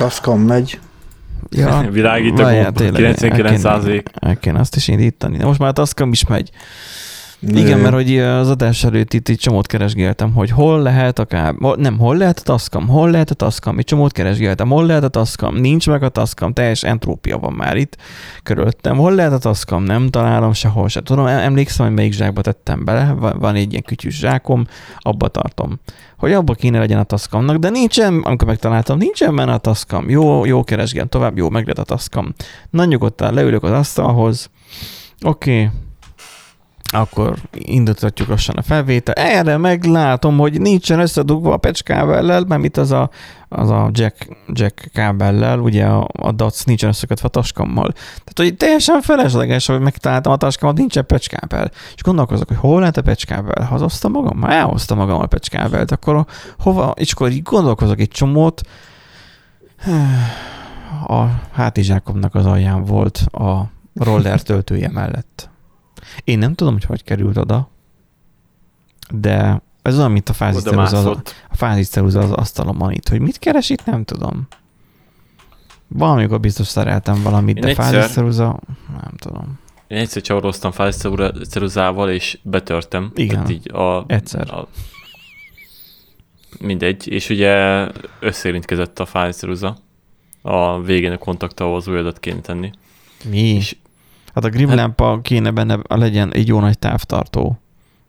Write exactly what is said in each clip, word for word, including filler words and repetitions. TASCAM megy. Ja, világít a gomb, kilencvenkilenc százalék. El kéne azt is indítani. De most már TASCAM is megy. Igen, igen, mert hogy az adás előtt itt, itt csomót keresgéltem, hogy hol lehet akár, nem, hol lehet a TASCAM, hol lehet a TASCAM, itt csomót keresgéltem, hol lehet a TASCAM, nincs meg a TASCAM, teljes entrópia van már itt körülöttem, hol lehet a TASCAM, nem találom sehol se. Tudom, emlékszem, hogy melyik zsákba tettem bele, van egy ilyen kütyűs zsákom, abba tartom, hogy abba kéne legyen a TASCAM-nak, de nincsen, amikor megtaláltam, nincsen benne a TASCAM, jó, jó keresgélem tovább, jó, meg lett a TASCAM. Na nyugodtan leülök az asztalhoz, oké, okay. Akkor indítatjuk lassan a felvétel. Erre meglátom, hogy nincsen összedugva a patch kábellel, mert itt az a, az a jack, jack kábellel, ugye a, a dac nincsen összekötve a taskammal. Tehát, hogy teljesen felesleges, hogy megtaláltam a taskamat, nincsen patch kábel. És gondolkozok, hogy hol lehet a patch kábel? Hazoztam magam? Már elhoztam magam a patch kábelt. Akkor hova? És akkor így gondolkozok egy csomót. A hátizsákomnak az alján volt a roller töltője mellett. Én nem tudom, hogy hogy került oda, de ez olyan, mint a fázisceruza az asztalomon itt, hogy mit keres itt, nem tudom. Valamikor biztos szereltem valamit, én de fázisceruza, nem tudom. Én egyszer csavaroztam fázisceruzával, és betörtem. Igen, így a, egyszer. A, mindegy, és ugye összeérintkezett a fázisceruza. A végén a kontaktával az újadat kéne tenni. Mi? És hát a grimlámpa hát, kéne benne legyen egy jó nagy távtartó.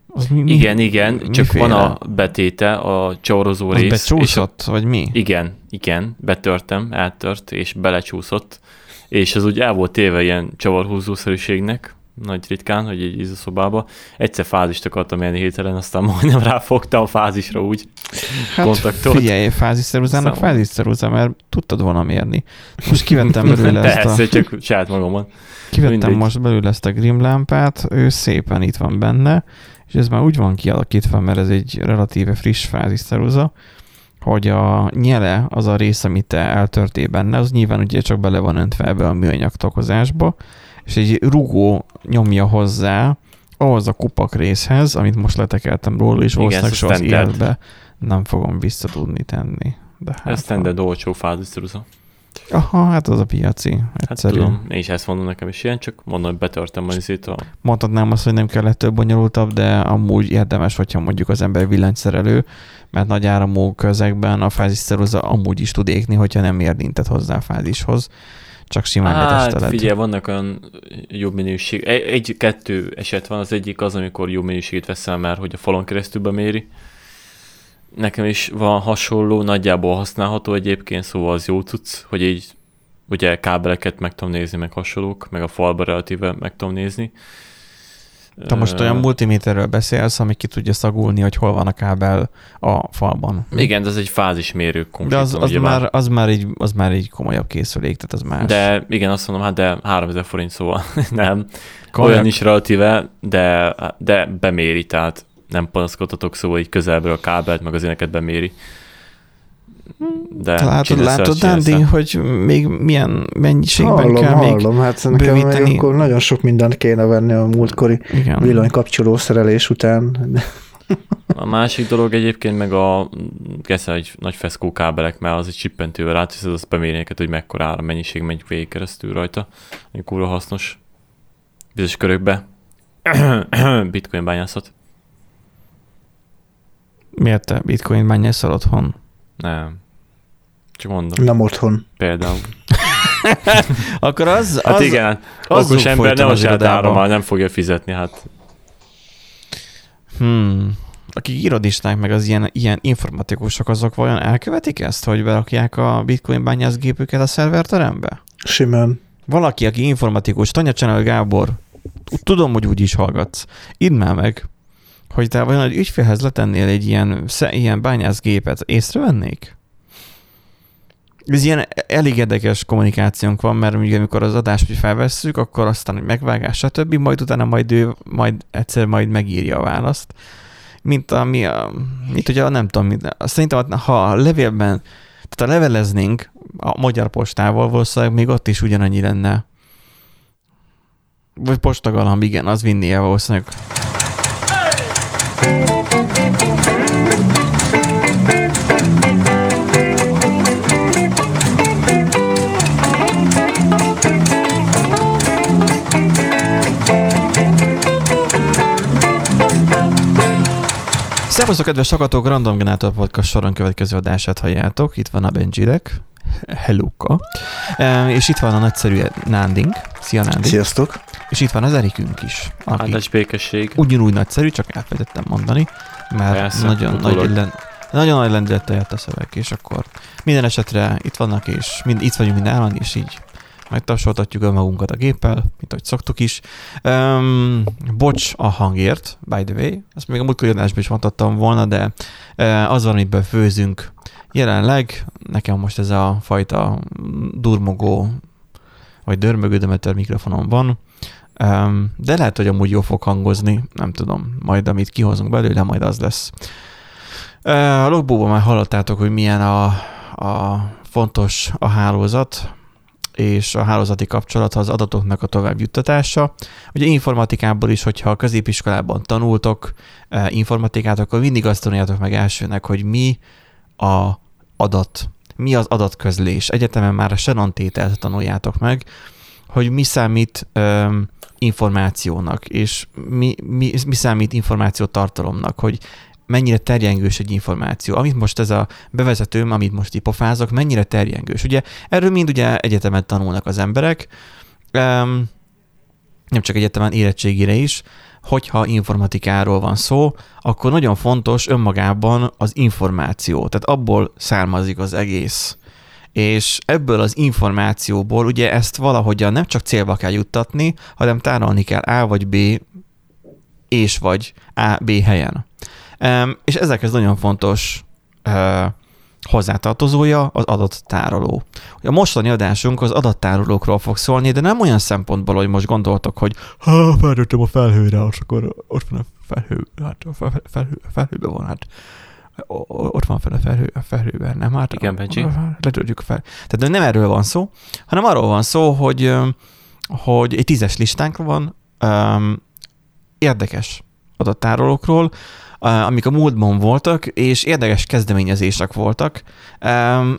Az mi, mi, igen, igen, mi csak féle? Van a betéte, a csavarozó az rész. Becsúszott, és a, vagy mi? Igen, igen, betörtem, áttört, és belecsúszott, és az úgy el volt téve ilyen csavarhúzószerűségnek, nagy ritkán, hogy egy izzaszobába. Egyszer fázist akartam élni hételen, aztán majdnem ráfogta a fázisra úgy hát kontaktot. Figyelj, fázisszerúzának fázisszerúzá, mert tudtad volna mérni. Most kivettem belőle ezt a... Persze, csak saját magamon. Kivettem mindegy. Most belőle ezt a Grimm lámpát, ő szépen itt van benne, és ez már úgy van kialakítva, mert ez egy relatíve friss fázisszerúza, hogy a nyele, az a rész, amit te eltörtél benne, az nyilván ugye csak bele van öntve ebbe a műanyag takozásba, és egy rugó nyomja hozzá ahhoz a kupak részhez, amit most letekeltem róla, és valószínűleg soha az életbe nem fogom vissza tudni tenni. De hát, ez standard ha... olcsó fázisszerúza. Aha, hát az a piaci. Egyszerű. Hát tudom, én is ezt mondom, nekem is ilyen, csak mondom, hogy betörtem majd itt a... Mondhatnám azt, hogy nem kellett több bonyolultabb, de amúgy érdemes, hogyha mondjuk az ember villanyszerelő, mert nagy áramú közegben a fázisszerúza amúgy is tud égni, hogyha nem érintett hozzá a fázishoz. Csak simán betesteled. Hát figyelj, vannak olyan jobb minőség. Egy-kettő eset van, az egyik az, amikor jó minőséget veszel már, hogy a falon keresztül beméri. Nekem is van hasonló, nagyjából használható egyébként, szóval az jó tudsz, hogy így ugye kábeleket meg tudom nézni, meg hasonlók, meg a falba relatíve meg tudom nézni. Te most olyan multiméterről beszélsz, ami ki tudja szagulni, hogy hol van a kábel a falban. Igen, de ez egy fázismérő konkrétan. De az, az, már, az, már egy, az már egy komolyabb készülék, tehát az más. De igen, azt mondom, hát de háromezer forint, szóval nem. Koljak. Olyan is relatíve, de, de beméri, tehát nem panaszkodhatok, szóval így közelből a kábelt, meg az éneket beméri. De látod, látod Nándink, hogy még milyen mennyiségben hallom, kell hallom. Még hát nekem bővíteni. Még akkor nagyon sok mindent kéne venni a múltkori villanykapcsolószerelés után. A másik dolog egyébként meg a keszel egy nagy feszkó kábelek, mert az egy csippentővel átviszed, azt bemérjéket, hogy mekkorára mennyiség megy végig keresztül rajta. Kurva hasznos. Bizonyos körökbe. Bitcoin bányászat. Miért te bitcoin bányászol otthon? Nem. Csak mondom. Nem otthon. Például. Akkor az... Hát az, igen, az okos ember nem a saját árammal nem fogja fizetni, hát. Hmm. Akik irodisták meg az ilyen, ilyen informatikusok, azok vajon elkövetik ezt, hogy berakják a bitcoin bányászgépüket a szerverterembe? Simán. Valaki, aki informatikus, Tanya Channel Gábor, tudom, hogy úgy is hallgatsz. Idd már meg, hogy te vajon egy ügyfélhez letennél egy ilyen, ilyen bányászgépet, észrevennék? Ez ilyen elég érdekes kommunikációnk van, mert ugye, amikor az adást felvesszük, akkor aztán, hogy megvágás, stb., majd utána majd ő majd egyszer majd megírja a választ. Mint ami, itt ugye nem tudom, mint, szerintem ha a levélben, tehát a leveleznénk a Magyar Postával, valószínűleg még ott is ugyanannyi lenne. Vagy postagalamb, igen, az vinnie valószínűleg. Szervusztok, kedves hallgatók! Random Genata Podcast soron következő adását halljátok. Itt van a Benjirek. Helluka. E, és itt van a nagyszerű Nándink. Szia, Nándink. Sziasztok. És itt van az Erikünk is. Áldás békesség. Ugyanúgy nagyszerű, csak elfelejtettem mondani, mert Persze, nagyon nagy ellen... Nagyon nagy lendülettel jött a szöveg, és akkor minden esetre itt vannak, és mind, itt vagyunk mindenhol, és így megtapsoltatjuk el magunkat a géppel, mint ahogy szoktuk is. Um, bocs a hangért, by the way, ezt még a múltkori adásban is mondhattam volna, de uh, az van, amiből főzünk. Jelenleg nekem most ez a fajta durmogó, vagy dörmögő Demeter mikrofonom van, um, de lehet, hogy amúgy jó fog hangozni, nem tudom, majd amit kihozunk belőle, majd az lesz. A logbóban már hallottátok, hogy milyen a, a fontos a hálózat, és a hálózati kapcsolat az adatoknak a továbbjuttatása. Ugye informatikából is, hogyha a középiskolában tanultok informatikát, akkor mindig azt tanuljátok meg elsőnek, hogy mi a adat, mi az adatközlés. Egyetemen már a Shannon-tételt tanuljátok meg, hogy mi számít um, információnak, és mi, mi, mi számít információtartalomnak, hogy mennyire terjengős egy információ. Amit most ez a bevezetőm, amit most ipofázok, mennyire terjengős. Ugye erről mind ugye egyetemen tanulnak az emberek, um, nem csak egyetemen, érettségire is, hogyha informatikáról van szó, akkor nagyon fontos önmagában az információ, tehát abból származik az egész. És ebből az információból ugye ezt valahogyan nem csak célba kell juttatni, hanem tárolni kell A vagy B és vagy A, B helyen. Um, és ezekhez nagyon fontos uh, hozzátartozója az adattároló. A mostani adásunk az adattárolókról fog szólni, de nem olyan szempontból, hogy most gondoltok, hogy ha feljöttem a felhőre, és akkor ott van a felhő, hát a felhő, felhő, felhőben van, hát ott van fel a felhő, a felhőben, nem? Hát, igen, Benji. Letörjük fel. Tehát nem erről van szó, hanem arról van szó, hogy, hogy egy tízes listánk van um, érdekes adattárolókról, amik a múltban voltak, és érdekes kezdeményezések voltak,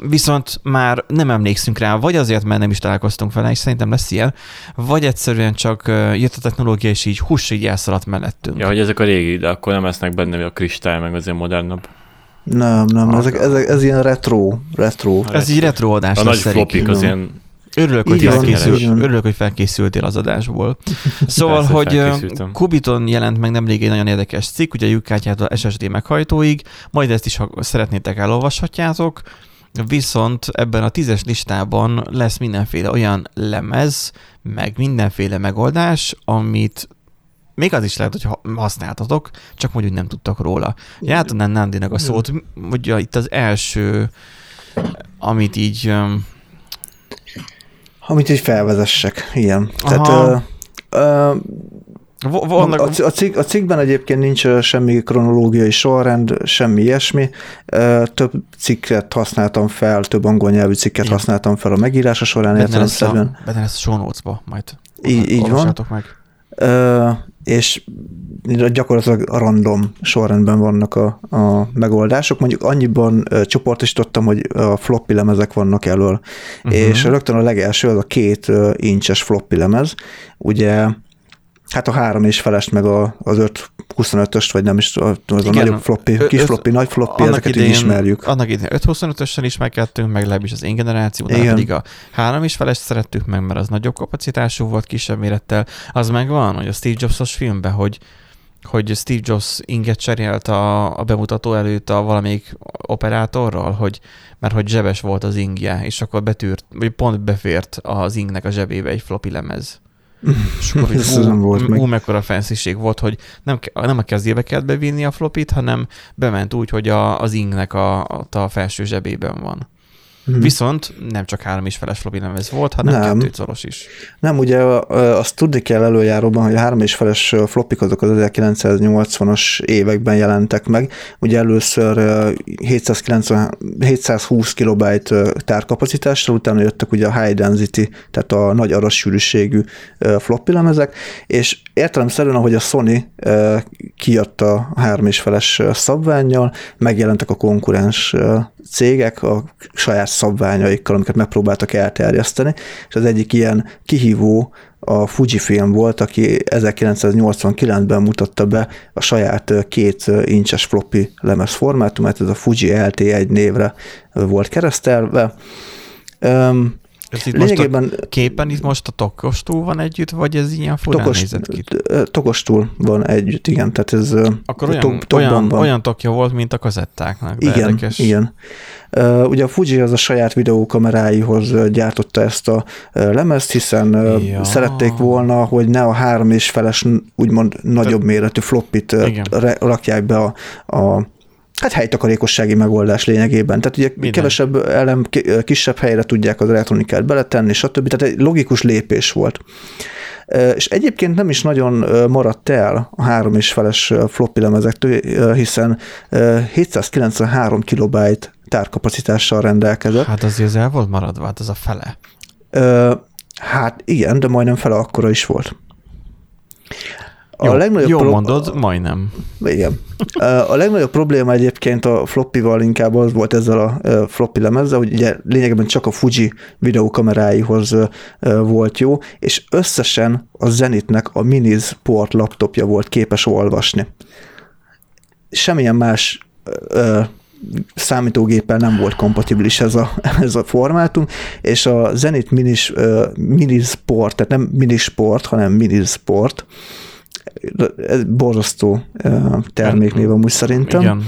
viszont már nem emlékszünk rá, vagy azért, mert nem is találkoztunk vele, és szerintem lesz ilyen, vagy egyszerűen csak jött a technológia, és így huss, így elszaladt mellettünk. Ja, hogy ezek a régi, de akkor nem lesznek benne a kristály, meg az ilyen modernabb. Nem, nem, ezek, ezek, ez ilyen retro. retro. Ez így retro adás. A nagy flopik az ilyen... Örülök, hogy felkészült, örülök, hogy felkészültél az adásból. Szóval, hogy Kubiton jelent meg nemrég egy nagyon érdekes cikk, ugye a lyukkártyától es es dé meghajtóig, majd ezt is, ha szeretnétek, elolvashatjátok, viszont ebben a tízes listában lesz mindenféle olyan lemez, meg mindenféle megoldás, amit még az is lehet, hogy használtatok, csak mondjuk nem tudtak róla. Játadnám Nándinak a szót, hogy itt az első, amit így... Amit így felvezessek, igen. Aha. Tehát, uh, uh, Vannak... a, cikk, a cikkben egyébként nincs semmi kronológiai sorrend, semmi ilyesmi. Uh, több cikket használtam fel, több angol nyelvű cikket igen. használtam fel a megírása során. Benne lesz a, benne lesz a show notes-ba, majd így, így van. Meg. Uh, és gyakorlatilag random sorrendben vannak a, a megoldások. Mondjuk annyiban uh, csoportosítottam, hogy a floppy lemezek vannak elől. Uh-huh. És rögtön a legelső az a két uh, incses floppy lemez. Ugye hát a három és felest, meg a, az öt, huszonötöst, vagy nem is, az igen, a nagyobb floppy, kis öt, floppy, nagy floppy, ezeket idején, így ismerjük. Annak idején öt huszonötösen ismerkedtünk, meg legalábbis az én generáció, de pedig a három és felest szerettük meg, mert az nagyobb kapacitású volt, kisebb mérettel. Az megvan, hogy a Steve Jobs-os filmben, hogy, hogy Steve Jobs inget cserélt a, a bemutató előtt a valamelyik operátorral, hogy, mert hogy zsebes volt az ingje, és akkor betűrt, vagy pont befért az ingnek a zsebébe egy floppy lemez. És akkor így, ú, volt ú, ú, mekkora fensziség volt, hogy nem, nem a kezébe kellett bevinni a flopit, hanem bement úgy, hogy a, az ingnek a, a felső zsebében van. Hmm. Viszont nem csak három és feles floppy lemez volt, hanem kettőcoros is. Nem, ugye azt tudni kell előjáróban, hogy a három és feles flopik azok az ezerkilencszáznyolcvanas években jelentek meg. Ugye először hétszázkilencven, hétszázhúsz kilobájt tárkapacitásra, utána jöttek ugye a high density, tehát a nagy arassűrűségű floppy lemezek, és értelemszerűen, ahogy a Sony kiadta a három és feles szabvánnyal, megjelentek a konkurens cégek a saját szabványaikkal, amiket megpróbáltak elterjeszteni, és az egyik ilyen kihívó a Fujifilm volt, aki ezerkilencszáznyolcvankilencben mutatta be a saját két incses floppy lemez formátumát, ez a Fuji el té egy névre volt keresztelve. Um, Ez itt lényegében, most a képen itt most a tokostúl van együtt, vagy ez ilyen furán tokos, nézett ki? Tokostúl van együtt, igen. Tehát ez akkor olyan, to, olyan, olyan tokja volt, mint a kazettáknak. Igen, érdekes. Igen. Ugye a Fuji az a saját videókameráihoz gyártotta ezt a lemezt, hiszen ja. szerették volna, hogy ne a három és feles, úgymond nagyobb Te, méretű floppit rakják be a, a hát helytakarékossági megoldás lényegében. Tehát ugye Minden. kevesebb elem, kisebb helyre tudják az elektronikát beletenni, stb. Tehát egy logikus lépés volt. És egyébként nem is nagyon maradt el a három és feles floppy lemezektől, hiszen hétszázkilencvenhárom kilobájt tárkapacitással rendelkezett. Hát azért az el volt maradva, hát az a fele. Hát igen, de majdnem fele akkora is volt. A jó, jó pro... mondod, majdnem. Igen. A legnagyobb probléma egyébként a floppival inkább az volt ezzel a floppy lemezzel, hogy ugye lényegében csak a Fuji videókameráihoz volt jó, és összesen a Zenithnek a Minis port laptopja volt képes olvasni. Semmilyen más számítógéppel nem volt kompatibilis ez a, ez a formátum, és a Zenith Minis, Minisport, tehát nem Minisport, hanem Minisport, ez borzasztó terméknév amúgy szerintem. Igen.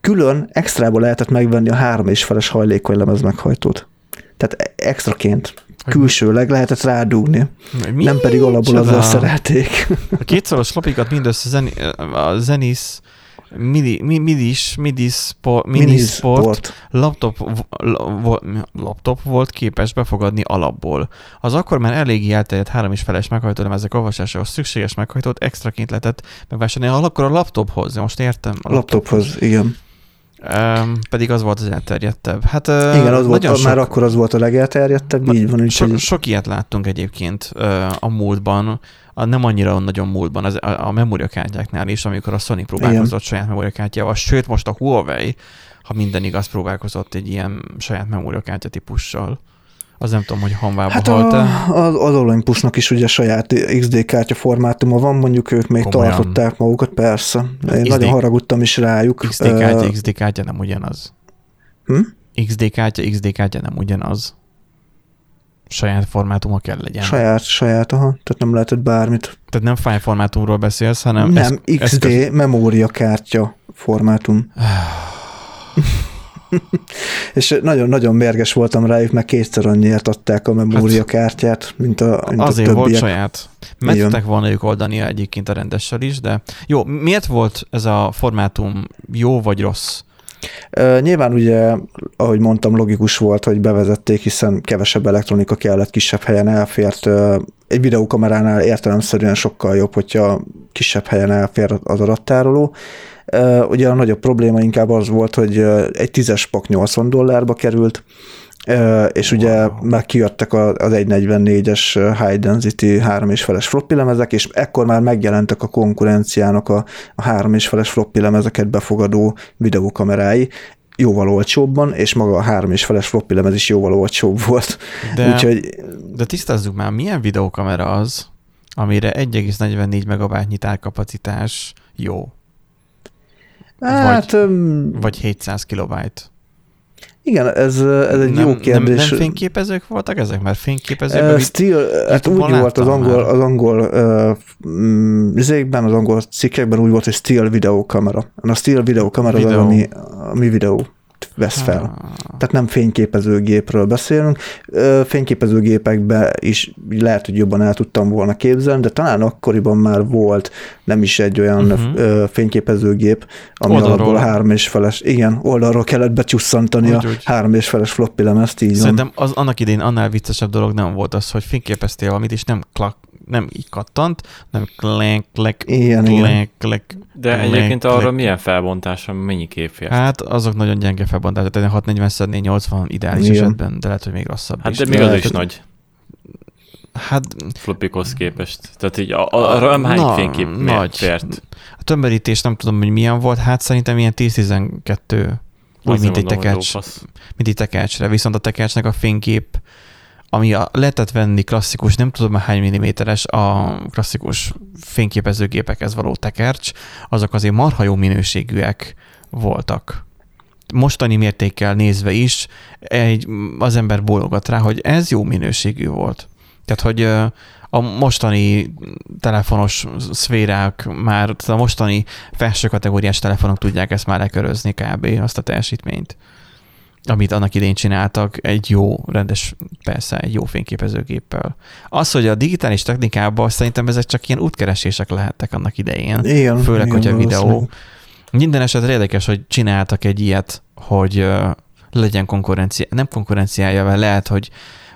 Külön extrából lehetett megvenni a három és feles hajlékony lemez meghajtót. Tehát extraként, külsőleg lehetett rádugni. Mi? Nem pedig alapból azzal szerelték. A kétszoros flopikat mindössze zeni, a Zenith Midi, mi, midis, midis, po, minisport laptop, laptop volt képes befogadni alapból. Az akkor már eléggé elterjedt három és feles meghajtó lemezek olvasásához szükséges meghajtót extraként lehetett megvásárolni, akkor a laptophoz, most értem. A laptophoz, laptophoz, igen. Um, pedig az volt az elterjedtebb. Hát, igen, az volt, sok, már akkor az volt a legelterjedtebb, így van. So, sok ilyet láttunk egyébként a múltban, a nem annyira nagyon múltban, az, a, a memóriakártyáknál is, amikor a Sony próbálkozott igen. saját memóriakártyával, sőt most a Huawei, ha minden igaz, próbálkozott egy ilyen saját memóriakártya típussal. Az nem tudom, hogy hanvába hát halt el. Az, az Olympusnak is ugye saját iksz dé kártya formátuma van, mondjuk ők még komolyan tartották magukat, persze. Én iksz dé... nagyon haragudtam is rájuk. iksz dé kártya, uh... iksz dé kártya nem ugyanaz. Hm? iksz dé kártya, iksz dé kártya nem ugyanaz. Saját formátuma kell legyen. Saját, saját, aha. Tehát nem lehetett bármit. Tehát nem file formátumról beszélsz, hanem... Nem, ez, iksz dé ez... memóriakártya formátum. És nagyon-nagyon mérges voltam rájuk, mert kétszer annyiért adták a memóriakártyát, mint a, mint azért a többiek. Azért volt saját. Mentetek volna ők oldani egyébként a rendessel is, de jó, miért volt ez a formátum jó vagy rossz? Uh, nyilván ugye, ahogy mondtam, logikus volt, hogy bevezették, hiszen kevesebb elektronika kellett, kisebb helyen elfért. Uh, egy videókameránál értelemszerűen sokkal jobb, hogyha kisebb helyen elfér az adattároló. Uh, ugye a nagyobb probléma inkább az volt, hogy egy tízes pak nyolcvan dollárba került, uh, és ugye wow. már kijöttek az száznegyvennégyes High Density három és feles floppy lemezek, és ekkor már megjelentek a konkurenciának a, a három és feles floppy lemezeket befogadó videókamerái, jóval olcsóbban, és maga a három és feles floppy lemez is jóval olcsóbb volt. De, úgyhogy... de tisztázzuk már, milyen videókamera az, amire egy egész negyvennégy megabájtnyi tárkapacitás jó? Hát, vagy, vagy hétszáz kilobájt. Igen, ez, ez egy nem, jó kérdés. Nem, nem fényképezők voltak ezek? Mert fényképezőkben... Uh, still, hát úgy volt az angol, az angol uh, izékben, az angol cikkekben úgy volt, hogy still videókamera. A still videókamera Video. az, ami, ami videó vesz fel. Ah. Tehát nem fényképezőgépről beszélünk. Fényképezőgépekben is lehet, hogy jobban el tudtam volna képzelni, de talán akkoriban már volt nem is egy olyan uh-huh. fényképezőgép, ami alapból három és feles, igen, oldalról kellett becsusszantani úgy, a úgy. három és feles floppy lemezt, így Szerintem van. Az, annak idején annál viccesebb dolog nem volt az, hogy fényképeztél valamit, és nem klak, nem így kattant, nem klek, klek, ilyen, klek, igen. klek. De klek, egyébként arra klek. milyen felbontása, mennyi képért? Hát azok nagyon gyenge felbontása, tehát hatszáznegyven négyszáznyolcvan ideális igen. esetben, de lehet, hogy még rosszabb hát is. Hát de még az is nagy. Hát... Flopikhoz képest. Tehát így arra nem hány fénykép fért? A tömörítés nem tudom, hogy milyen volt, hát szerintem ilyen tíz-tizenkettő úgy, mint egy, tekercs, mint egy tekercsre. Viszont a tekercsnek a fénykép, ami a, lehetett venni klasszikus, nem tudom már hány milliméteres, a klasszikus fényképezőgépekhez való tekercs, azok azért marha jó minőségűek voltak. Mostani mértékkel nézve is egy, az ember bólogat rá, hogy ez jó minőségű volt. Tehát, hogy a mostani telefonos szférák már, a mostani felső kategóriás telefonok tudják ezt már lekörözni kb. Azt a teljesítményt, amit annak idén csináltak egy jó, rendes, persze egy jó fényképezőgéppel. Az, hogy a digitális technikában szerintem ezek csak ilyen útkeresések lehettek annak idején. Igen, főleg, igen, hogy a videó. Minden esetre érdekes, hogy csináltak egy ilyet, hogy legyen konkurencia, nem konkurenciája, mert lehet, hogy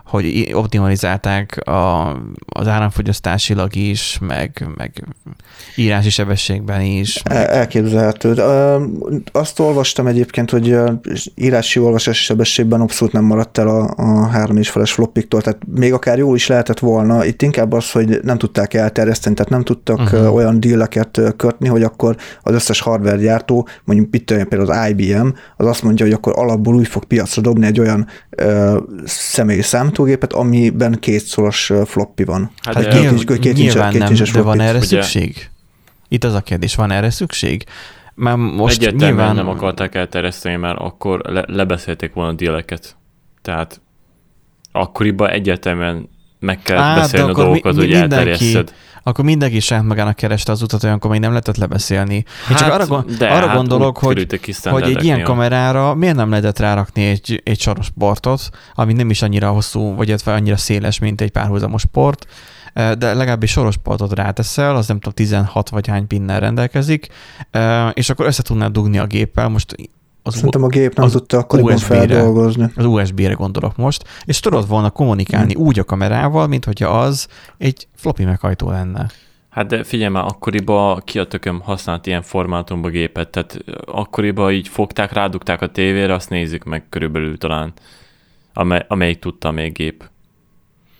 hogy optimalizálták a, az áramfogyasztásilag is, meg, meg írási sebességben is. Meg... Elképzelhető. Azt olvastam egyébként, hogy írási olvasási sebességben abszolút nem maradt el a, a három és feles floppiktól, tehát még akár jó is lehetett volna. Itt inkább az, hogy nem tudták elterjeszteni, tehát nem tudtak uh-huh. olyan díleket kötni, hogy akkor az összes hardware gyártó, mondjuk itt például az I B M, az azt mondja, hogy akkor alapból úgy fog piacra dobni egy olyan ö, személyi számt, gépet, amiben kétszoros floppy van. Hát hát két nyilv, két nyilván két nem, de floppy. Van erre ugye? Szükség? Itt az a kérdés, van erre szükség? Már most egyetlen nyilván... nem akarták elterjeszteni, mert akkor le- lebeszélték volna a díleket. Tehát akkoriban egyértelműen meg kell Á, beszélni a dolgokat, mi, hogy mindenki, elterjeszted. Akkor mindenki sem magának kereste az utat, olyankor még nem lehetett lebeszélni. Én hát, csak arra, de, arra hát gondolok, hogy, hogy egy ilyen kamerára miért nem lehetett rárakni egy, egy soros portot, ami nem is annyira hosszú, vagy annyira széles, mint egy párhuzamos port, de legalábbis soros portot ráteszel, az nem tudom, tizenhat vagy hány pinnel rendelkezik, és akkor össze tudnád dugni a géppel. Most Az Szerintem a gép nem tudta akkoriban feldolgozni. Az u es bé-re gondolok most, és tudod volna kommunikálni hmm. úgy a kamerával, mint hogyha az egy floppy meghajtó lenne. Hát de figyelj már, akkoriban ki a tököm használt ilyen formátumban gépet, tehát akkoriban így fogták, rádugták a tévére, azt nézzük meg körülbelül talán, amely, amelyik tudta még gép.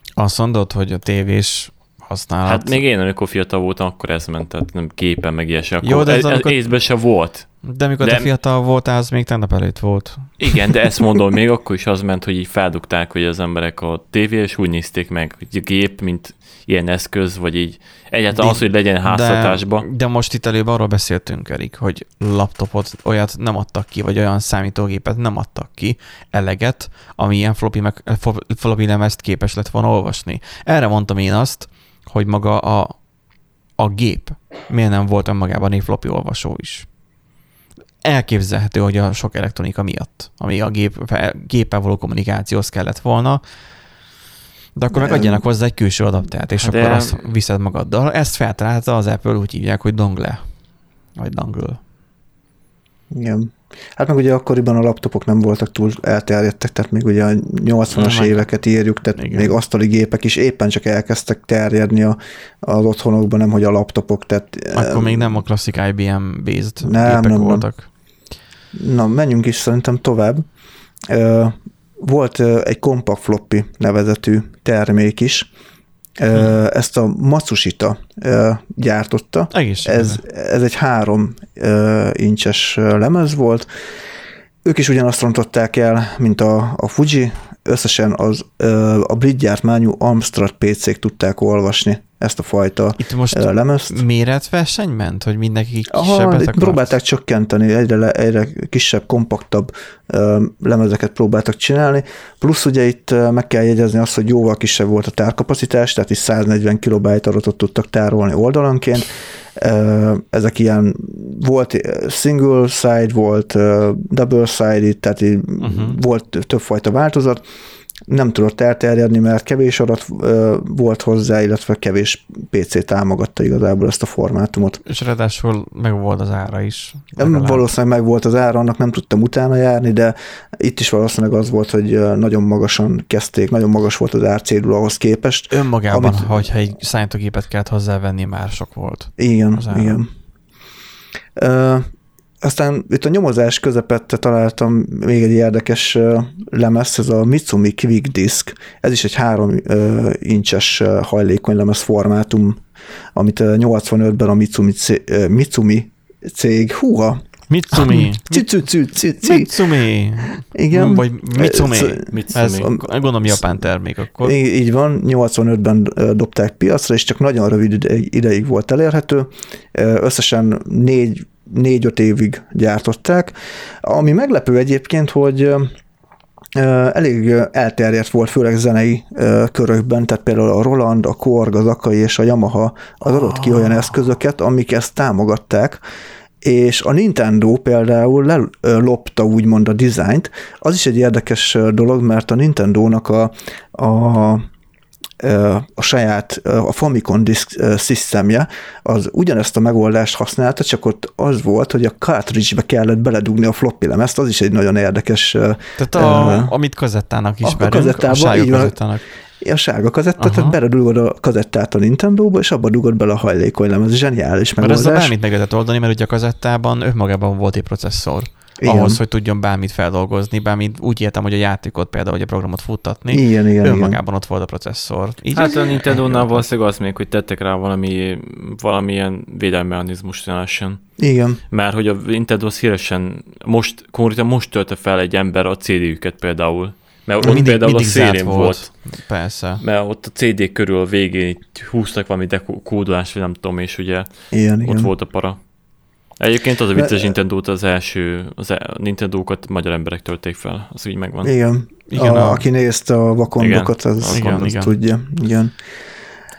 Azt mondod, hogy a tévés... Használat. Hát még én, amikor fiatal voltam, akkor ez ment, tehát nem képen meg ilyesmi. Jó, de ez, ez amikor... észben se volt. De amikor de... te fiatal voltál, az még tegnap előtt volt. Igen, de ezt mondom, még akkor is az ment, hogy így feldugták, hogy az emberek a tévé, és úgy nézték meg, hogy a gép, mint ilyen eszköz, vagy így egyáltalán de, az, hogy legyen háztartásban. De, de most itt előbb arról beszéltünk, Erik, hogy laptopot, olyat nem adtak ki, vagy olyan számítógépet nem adtak ki eleget, ami ilyen floppy, meg, floppy lemezt képes lett volna olvasni. Erre mondtam én azt, hogy maga a, a gép miért nem volt önmagában egy floppy olvasó is. Elképzelhető, hogy a sok elektronika miatt, ami a gép, géppel való kommunikációhoz kellett volna, de akkor de, meg adjanak hozzá egy külső adaptert, és de, akkor azt viszed magaddal. Ezt feltalálta az Apple, úgy hívják, hogy dongle, vagy dongle. Igen. Hát meg ugye akkoriban a laptopok nem voltak túl elterjedtek, tehát még ugye a nyolcvanas hát, éveket írjuk, tehát igen. Még asztali gépek is éppen csak elkezdtek terjedni a, az otthonokban, nem hogy a laptopok. Tehát, akkor még nem a klasszik I B M-based nem, gépek nem, voltak. Nem. Na, menjünk is szerintem tovább. Volt egy kompakt floppy nevezetű termék is, ezt a Matsushita gyártotta. Ez, ez egy három incses lemez volt. Ők is ugyanazt rontották el, mint a, a Fuji. Összesen az, a brit gyártmányú Amstrad pé cé-k tudták olvasni ezt a fajta itt most lemezt. Méretverseny ment, hogy mindenki kisebbet akart? Próbálták csökkenteni, egyre, egyre kisebb, kompaktabb lemezeket próbáltak csinálni, plusz ugye itt meg kell jegyezni azt, hogy jóval kisebb volt a tárkapacitás, tehát is száznegyven kilobájt adatot tudtak tárolni oldalanként. Ezek ilyen volt single side, volt double side, tehát uh-huh. volt többfajta változat, nem tudott elterjedni, mert kevés adat volt hozzá, illetve kevés pé cé támogatta igazából ezt a formátumot. És ráadásul meg volt az ára is. Legalább. Valószínűleg meg volt az ára, annak nem tudtam utána járni, de itt is valószínűleg az volt, hogy nagyon magasan kezdték, nagyon magas volt az árcédula ahhoz képest. Önmagában, amit... hogyha egy számítógépet kellett hozzávenni, már sok volt. Igen, igen. Uh, Aztán itt a nyomozás közepette találtam még egy érdekes lemez, ez a Mitsumi Quick Disc. Ez is egy három incses hajlékony lemez formátum, amit nyolcvanötben a Mitsumi, Mitsumi cég, húha, Mitsumi. Mitsumi. Igen. Vagy Mitsumi. Gondolom japán termék akkor. Így van, nyolcvanötben dobták piacra, és csak nagyon rövid ideig volt elérhető. Összesen négy-öt évig gyártották. Ami meglepő egyébként, hogy elég elterjedt volt, főleg zenei körökben, tehát például a Roland, a Korg, az Akai és a Yamaha az adott ki olyan eszközöket, amik ezt támogatták, és a Nintendo például lelopta úgymond a dizájnt. Az is egy érdekes dolog, mert a Nintendónak a, a, a saját, a Famicom Disk Systemje, az ugyanezt a megoldást használta, csak ott az volt, hogy a cartridge-be kellett beledugni a floppy lemezt, az is egy nagyon érdekes... Tehát a, uh, amit kazettának ismerünk, a, a sárga kazettának. A sárga kazettát, tehát beledugod a kazettát a Nintendóba, és abba dugod bele a hajlékony lemez. Zseniális megoldás. Mert ez bármit meg lehetett oldani, mert ugye a kazettában önmagában volt egy processzor. Igen. Ahhoz, hogy tudjon bármit feldolgozni, bármit úgy értem, hogy a játékot például, hogy a programot futtatni. Igen, igen, önmagában igen. Ott volt a processzor. Így hát a Nintendónál valószínűleg az még, hogy tettek rá valami, valamilyen védelmi mechanizmust jelesen. Igen. Mert hogy a Nintendo szívesen most, konkrétan most tölte fel egy ember a cé dé-üket például. Mert ott mindig, például mindig a szélén volt. volt. Persze. Mert ott a cé dé körül a végén húztak valami dekódolás, vagy nem tudom, és ugye igen, ott igen. volt a para. Egyébként az a vicces, Nintendót az első, az Nintendókat magyar emberek tölték fel, az úgy megvan. Igen, igen a, a... aki nézte a vakondokat, igen, az, igen, az igen. tudja. Igen.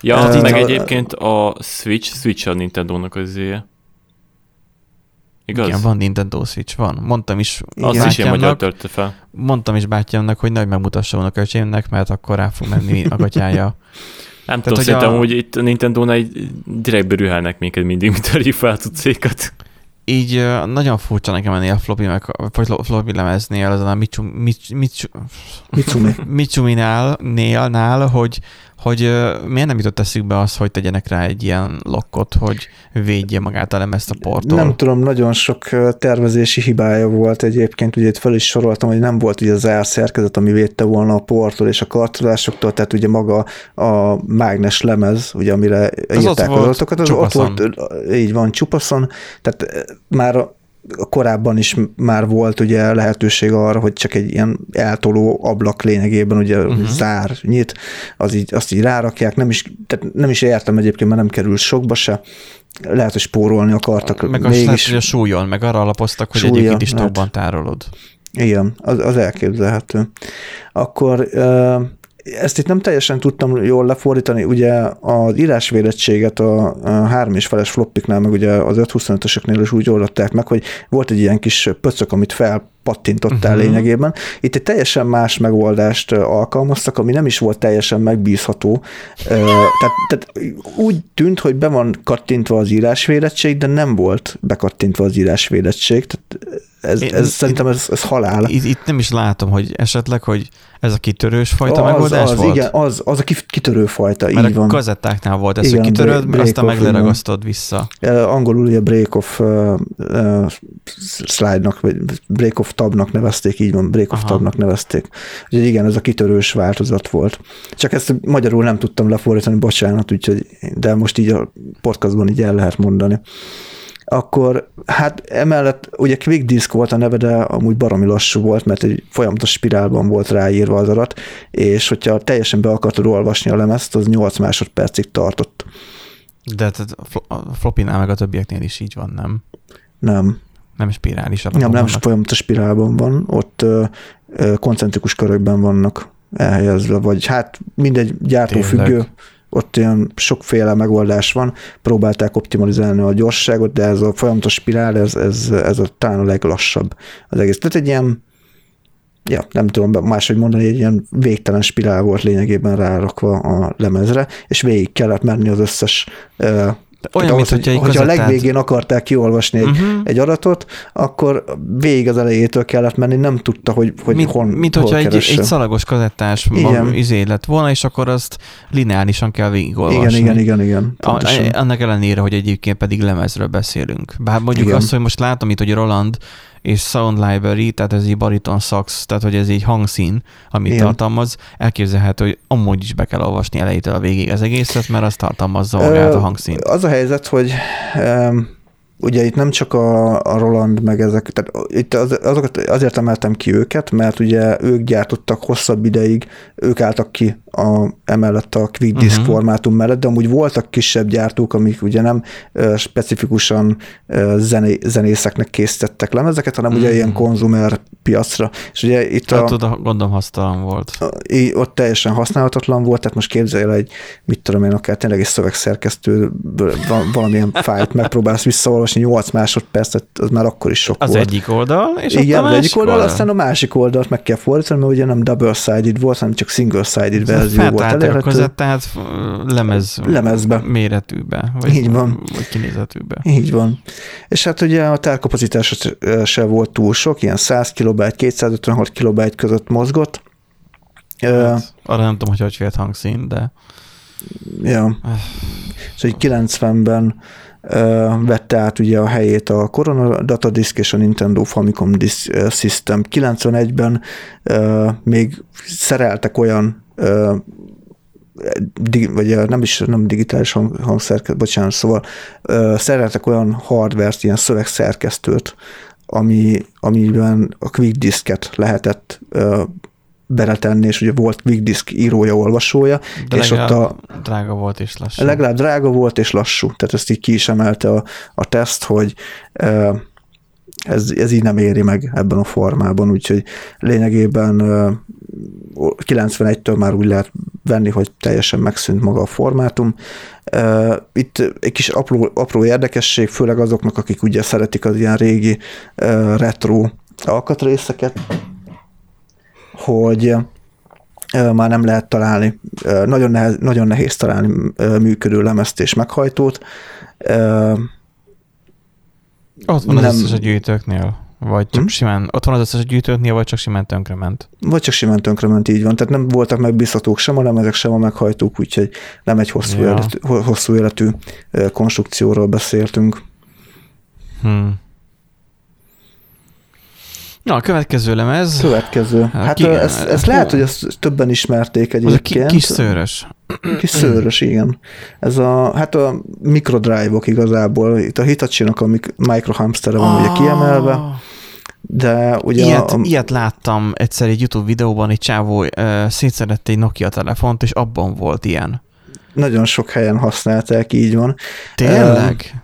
Ja, az uh, meg a... egyébként a Switch, Switch a Nintendónak az éje. Igaz? Igen, van Nintendo Switch, van. Mondtam is az is ilyen magyar törte fel. Mondtam is bátyámnak, hogy nagy megmutassa unokaöcsémnek, mert akkor rá fog menni a gatyája. Nem tudom, szerintem, hogy itt a Nintendónál direkt berühelnek minket mindig, mint a rifált cékat. Így nagyon furcsa nekem ennél a floppy, meg, vagy floppy lemeznél, azon a Mitsuminál, hogy, hogy miért nem jutott eszükbe az, hogy tegyenek rá egy ilyen lockot, hogy védje magát a lemezt a porttól. Nem tudom, nagyon sok tervezési hibája volt egyébként, ugye itt fel is soroltam, hogy nem volt ugye az zárszerkezet, ami védte volna a porttól és a kartolásoktól, tehát ugye maga a mágnes lemez, ugye amire írták az adatokat, az ott volt, így van, csupaszon, tehát már a korábban is már volt ugye lehetőség arra, hogy csak egy ilyen eltoló ablak lényegében ugye uh-huh. zár, nyit, az így, azt így rárakják, nem is, tehát nem is értem egyébként, mert nem kerül sokba se, lehet, hogy spórolni akartak. Meg azt lehet, hogy a súlyon, meg arra alapoztak, hogy súlya, egyébként is tobban hát, tárolod. Igen, az, az elképzelhető. Akkor... Uh, ezt itt nem teljesen tudtam jól lefordítani, ugye az írásvédettséget a három és feles floppiknál, meg ugye az öt huszonötösöknél is úgy oldották meg, hogy volt egy ilyen kis pöcök, amit felpattintottál uh-huh. lényegében. Itt egy teljesen más megoldást alkalmaztak, ami nem is volt teljesen megbízható. Tehát, tehát úgy tűnt, hogy be van kattintva az írásvédettség, de nem volt bekattintva az írásvédettség. Tehát Ez, ez, itt, szerintem ez, ez halál. Itt, itt nem is látom, hogy esetleg, hogy ez a kitörős fajta az, megoldás az, volt? Igen, az, az a kitörő fajta, így van. A kazettáknál volt ez, igen, hogy kitöröd, break, break aztán megleragasztod vissza. Uh, angolul ugye break-off uh, uh, slide-nak, vagy break-off tab-nak nevezték, így van, break-off Aha. tab-nak nevezték. Úgyhogy igen, ez a kitörős változat volt. Csak ezt magyarul nem tudtam lefordítani, bocsánat, úgyhogy, de most így a podcastban így el lehet mondani. Akkor hát emellett ugye Quick Disc volt a neve, de amúgy baromi lassú volt, mert egy folyamatos spirálban volt ráírva az adat, és hogyha teljesen be akartad olvasni a lemezt, az nyolc másodpercig tartott. De tehát a floppinál meg a többieknél is így van, nem? Nem. Nem spirális alapon Nem, nem vannak. Folyamatos spirálban van, ott ö, ö, koncentrikus körökben vannak elhelyezve, vagy hát mindegy gyártófüggő. Ott ilyen sokféle megoldás van, próbálták optimalizálni a gyorságot, de ez a folyamatos spirál, ez, ez, ez a, talán a leglassabb az egész. Tehát egy ilyen, ja, nem tudom máshogy mondani, egy ilyen végtelen spirál volt lényegében rárakva a lemezre, és végig kellett menni az összes... Olyan, ahhoz, mint, hogy, hogyha a legvégén akarták kiolvasni uh-huh. egy, egy adatot, akkor végig az elejétől kellett menni, nem tudta, hogy, hogy mint, hon, mint hol keresse. Mint hogyha egy, egy szalagos kazettás izé lett volna, és akkor azt lineárisan kell végigolvasni. Igen, igen, igen. igen a, annak ellenére, hogy egyébként pedig lemezről beszélünk. Bár mondjuk igen. azt, hogy most látom itt, hogy Roland és Sound Library, tehát ez így bariton sax, tehát hogy ez így hangszín, amit igen. tartalmaz, elképzelhető, hogy amúgy is be kell olvasni elejétől a végig az egészet, mert az tartalmazza magát a hangszínt. Az a helyzet, hogy Ugye itt nem csak a, a Roland, meg ezek, tehát itt az, azokat azért emeltem ki őket, mert ugye ők gyártottak hosszabb ideig, ők álltak ki a, emellett a Quick Disc uh-huh. formátum mellett, de amúgy voltak kisebb gyártók, amik ugye nem uh, specifikusan uh, zené, zenészeknek készítettek lemezeket, hanem uh-huh. ugye ilyen konzumer piacra. És ugye itt hát, a... Oda, gondolom hasztalan volt. A, ott teljesen használhatatlan volt, tehát most képzelj el egy, mit tudom én, akár tényleg egy szövegszerkesztő, valamilyen fájlt megpróbálsz visszaolvasni, nyolc másodpercet, az már akkor is sok az volt. Az egyik oldal, és igen, az egyik oldal, oldal, aztán a másik oldalt meg kell fordítani, mert ugye nem double-sided volt, hanem csak single-sided verzió volt elérhető. Között, tehát lemez, lemezbe. Méretűbe. Vagy, így van. Vagy kinézetűbe. Így van. És hát ugye a tárkapacitás se volt túl sok, ilyen száz kilobájt, kétszázötvenhat kilobájt között mozgott. Hát, uh, arra nem tudom, hogy hogy félt hangszín, de... Ja. Szóval kilencvenben vette át ugye a helyét a Corona Datadisk és a Nintendo Famicom Disk System. kilencvenegyben uh, még szereltek olyan uh, dig, vagy nem is nem digitális hang, hangszerkesztőt, bocsánat, szóval uh, szereltek olyan hardvert, ilyen szövegszerkesztőt, ami, amiben a Quick Disket lehetett uh, beletenni, és ugye volt Quick Disc írója, olvasója, de és ott a... drága volt és lassú. Legalább drága volt és lassú, tehát ezt így ki is emelte a, a teszt, hogy ez, ez így nem éri meg ebben a formában, úgyhogy lényegében kilencvenegytől már úgy lehet venni, hogy teljesen megszűnt maga a formátum. Itt egy kis apró, apró érdekesség, főleg azoknak, akik ugye szeretik az ilyen régi retro alkatrészeket, hogy már nem lehet találni, nagyon nehéz, nagyon nehéz találni működő lemezt és meghajtót. Ott van nem... az összes a gyűjtőknél, vagy csak hmm? simán, ott van az összes a gyűjtőknél, vagy csak simán tönkrement? Vagy csak simán tönkrement, így van. Tehát nem voltak megbízhatók sem a lemezek, sem a meghajtók, úgyhogy nem egy hosszú, ja. életű, hosszú életű konstrukcióról beszéltünk. Hmm. Na, a következő lemez. Következő. Hát ez, ez lehet, hogy ezt többen ismerték egyébként. Ez a kis szőrös. Kis szőrös, igen. Ez a, hát a mikrodrive-ok igazából. Itt a Hitachi-nak a microhamstere van oh. ugye kiemelve. De ugye ilyet, a... ilyet láttam egyszer egy YouTube videóban, egy csávó uh, szétszedett egy Nokia telefont, és abban volt ilyen. Nagyon sok helyen használták, így van. Tényleg? Uh,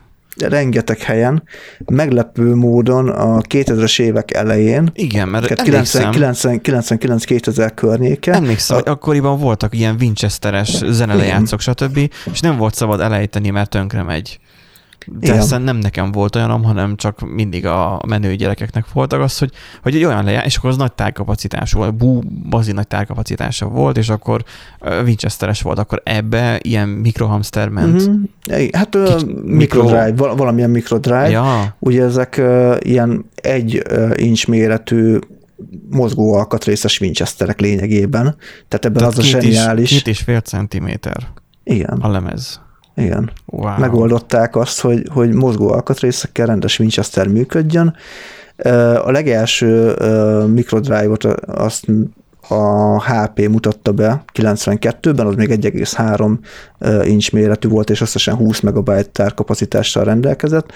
rengeteg helyen, meglepő módon a kétezres évek elején, igen, mert kilencvenkilenc-kétezer környéke. Emlékszem, a... hogy akkoriban voltak ilyen Winchesteres zenelejátszók, stb., és nem volt szabad elejteni, mert tönkre megy. Persze nem nekem volt olyanom, hanem csak mindig a menő gyerekeknek voltak az, hogy, hogy egy olyan lejátszó, és akkor az nagy tárkapacitású volt, bú, bazi nagy tárkapacitása volt, és akkor Winchesteres volt, akkor ebbe ilyen mikrohamster ment. Uh-huh. Hát Kicsi, mikrodrive, mikro... valamilyen mikrodrive. Ja. Ugye ezek uh, ilyen egy uh, inch méretű mozgó alkatrészes Winchesterek lényegében. Tehát ebben Tehát az két a zseniális. Is, két és fél centiméter. Igen. A lemez. Igen. Wow. Megoldották azt, hogy, hogy mozgó alkatrészekkel rendes Winchester működjön. A legelső mikrodrive-ot azt a há pé mutatta be kilencvenkettőben, az még egy egész három inch méretű volt, és összesen húsz megabyte tárkapacitással rendelkezett.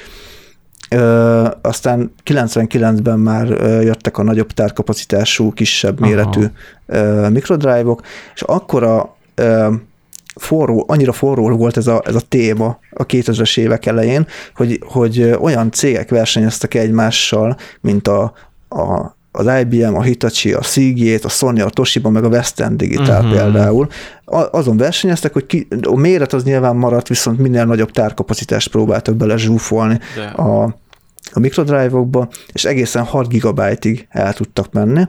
Aztán kilencvenkilencben már jöttek a nagyobb tárkapacitású, kisebb méretű Aha. mikrodrive-ok, és akkora forró, annyira forró volt ez a, ez a téma a kétezres évek elején, hogy, hogy olyan cégek versenyeztek egymással, mint a, a, az I B M, a Hitachi, a Seagate, a Sony, a Toshiba, meg a Western Digital uh-huh. például. A, azon versenyeztek, hogy ki, a méret az nyilván maradt, viszont minél nagyobb tárkapacitást próbáltak bele zsúfolni yeah. a, a mikrodrive-okba, és egészen hat gigabájtig el tudtak menni.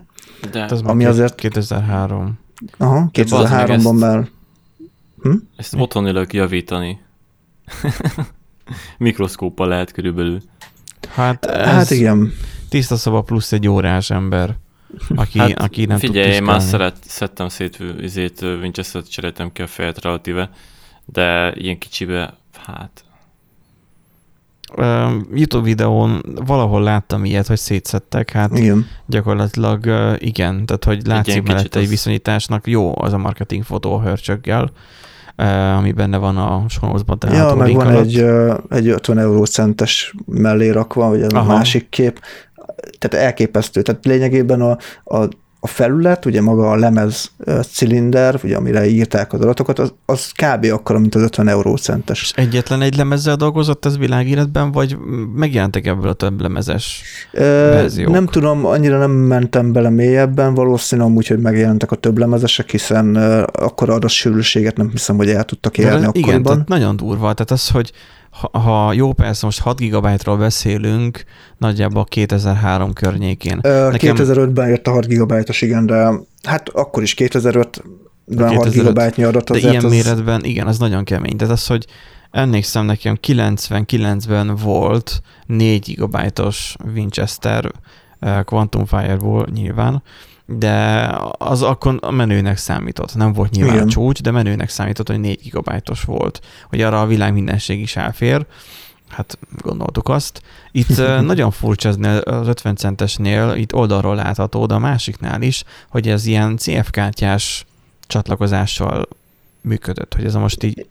De. Ami ez azért... kétezer-három Aha, kétezer-háromban már... Hm? Ezt otthonilag javítani. Mikroszkóppal lehet körülbelül. Hát, hát igen. Tiszta szoba plusz egy órás ember, aki, hát, aki nem figyelj, tud tisztálni. Figyelj, én már szedtem szét izét, Winchester-t cseréltem ki a fejet relatíve, de ilyen kicsibe, hát... YouTube videón valahol láttam ilyet, hogy szétszedtek, hát igen. gyakorlatilag igen, tehát hogy látszik mellette egy viszonyításnak, jó az a marketing fotó a hörcsöggel, ami benne van a sonozban. Ja, meg van alatt. egy, egy ötven euró centes mellé rakva, vagy ez a másik kép. Tehát elképesztő. Tehát lényegében a, a A felület, ugye maga a lemez cilinder, ugye amire írták az adatokat, az, az kb. Akkora, mint az ötven euró centes. És egyetlen egy lemezzel dolgozott ez világéletben, vagy megjelentek ebből a több lemezes e, verziók? Nem tudom, annyira nem mentem bele mélyebben, valószínűleg úgy, hogy megjelentek a több lemezesek, hiszen akkora adatsűrűséget nem hiszem, hogy el tudtak érni akkoriban. Igen, tehát nagyon durva. Tehát az, hogy Ha, ha jó, persze, most hat gigabájtról beszélünk, nagyjából kétezer-három környékén. Nekem... kétezer-ötben jött a hat gigabájtos, igen, de hát akkor is kétezer-ötben hat gigabájtnyi adat azért. De ilyen az... méretben, igen, az nagyon kemény. Tehát az, hogy emlékszem nekem kilencvenkilencben volt négy gigabájtos Winchester Quantum Fireball nyilván, de az akkor menőnek számított. Nem volt nyilván igen. Csúcs, de menőnek számított, hogy négy gigabájtos volt. Hogy arra a világ mindenség is elfér. Hát gondoltuk azt. Itt nagyon furcsa az ötven centesnél, itt oldalról látható, de a másiknál is, hogy ez ilyen cé ef kártyás csatlakozással működött, hogy ez a most így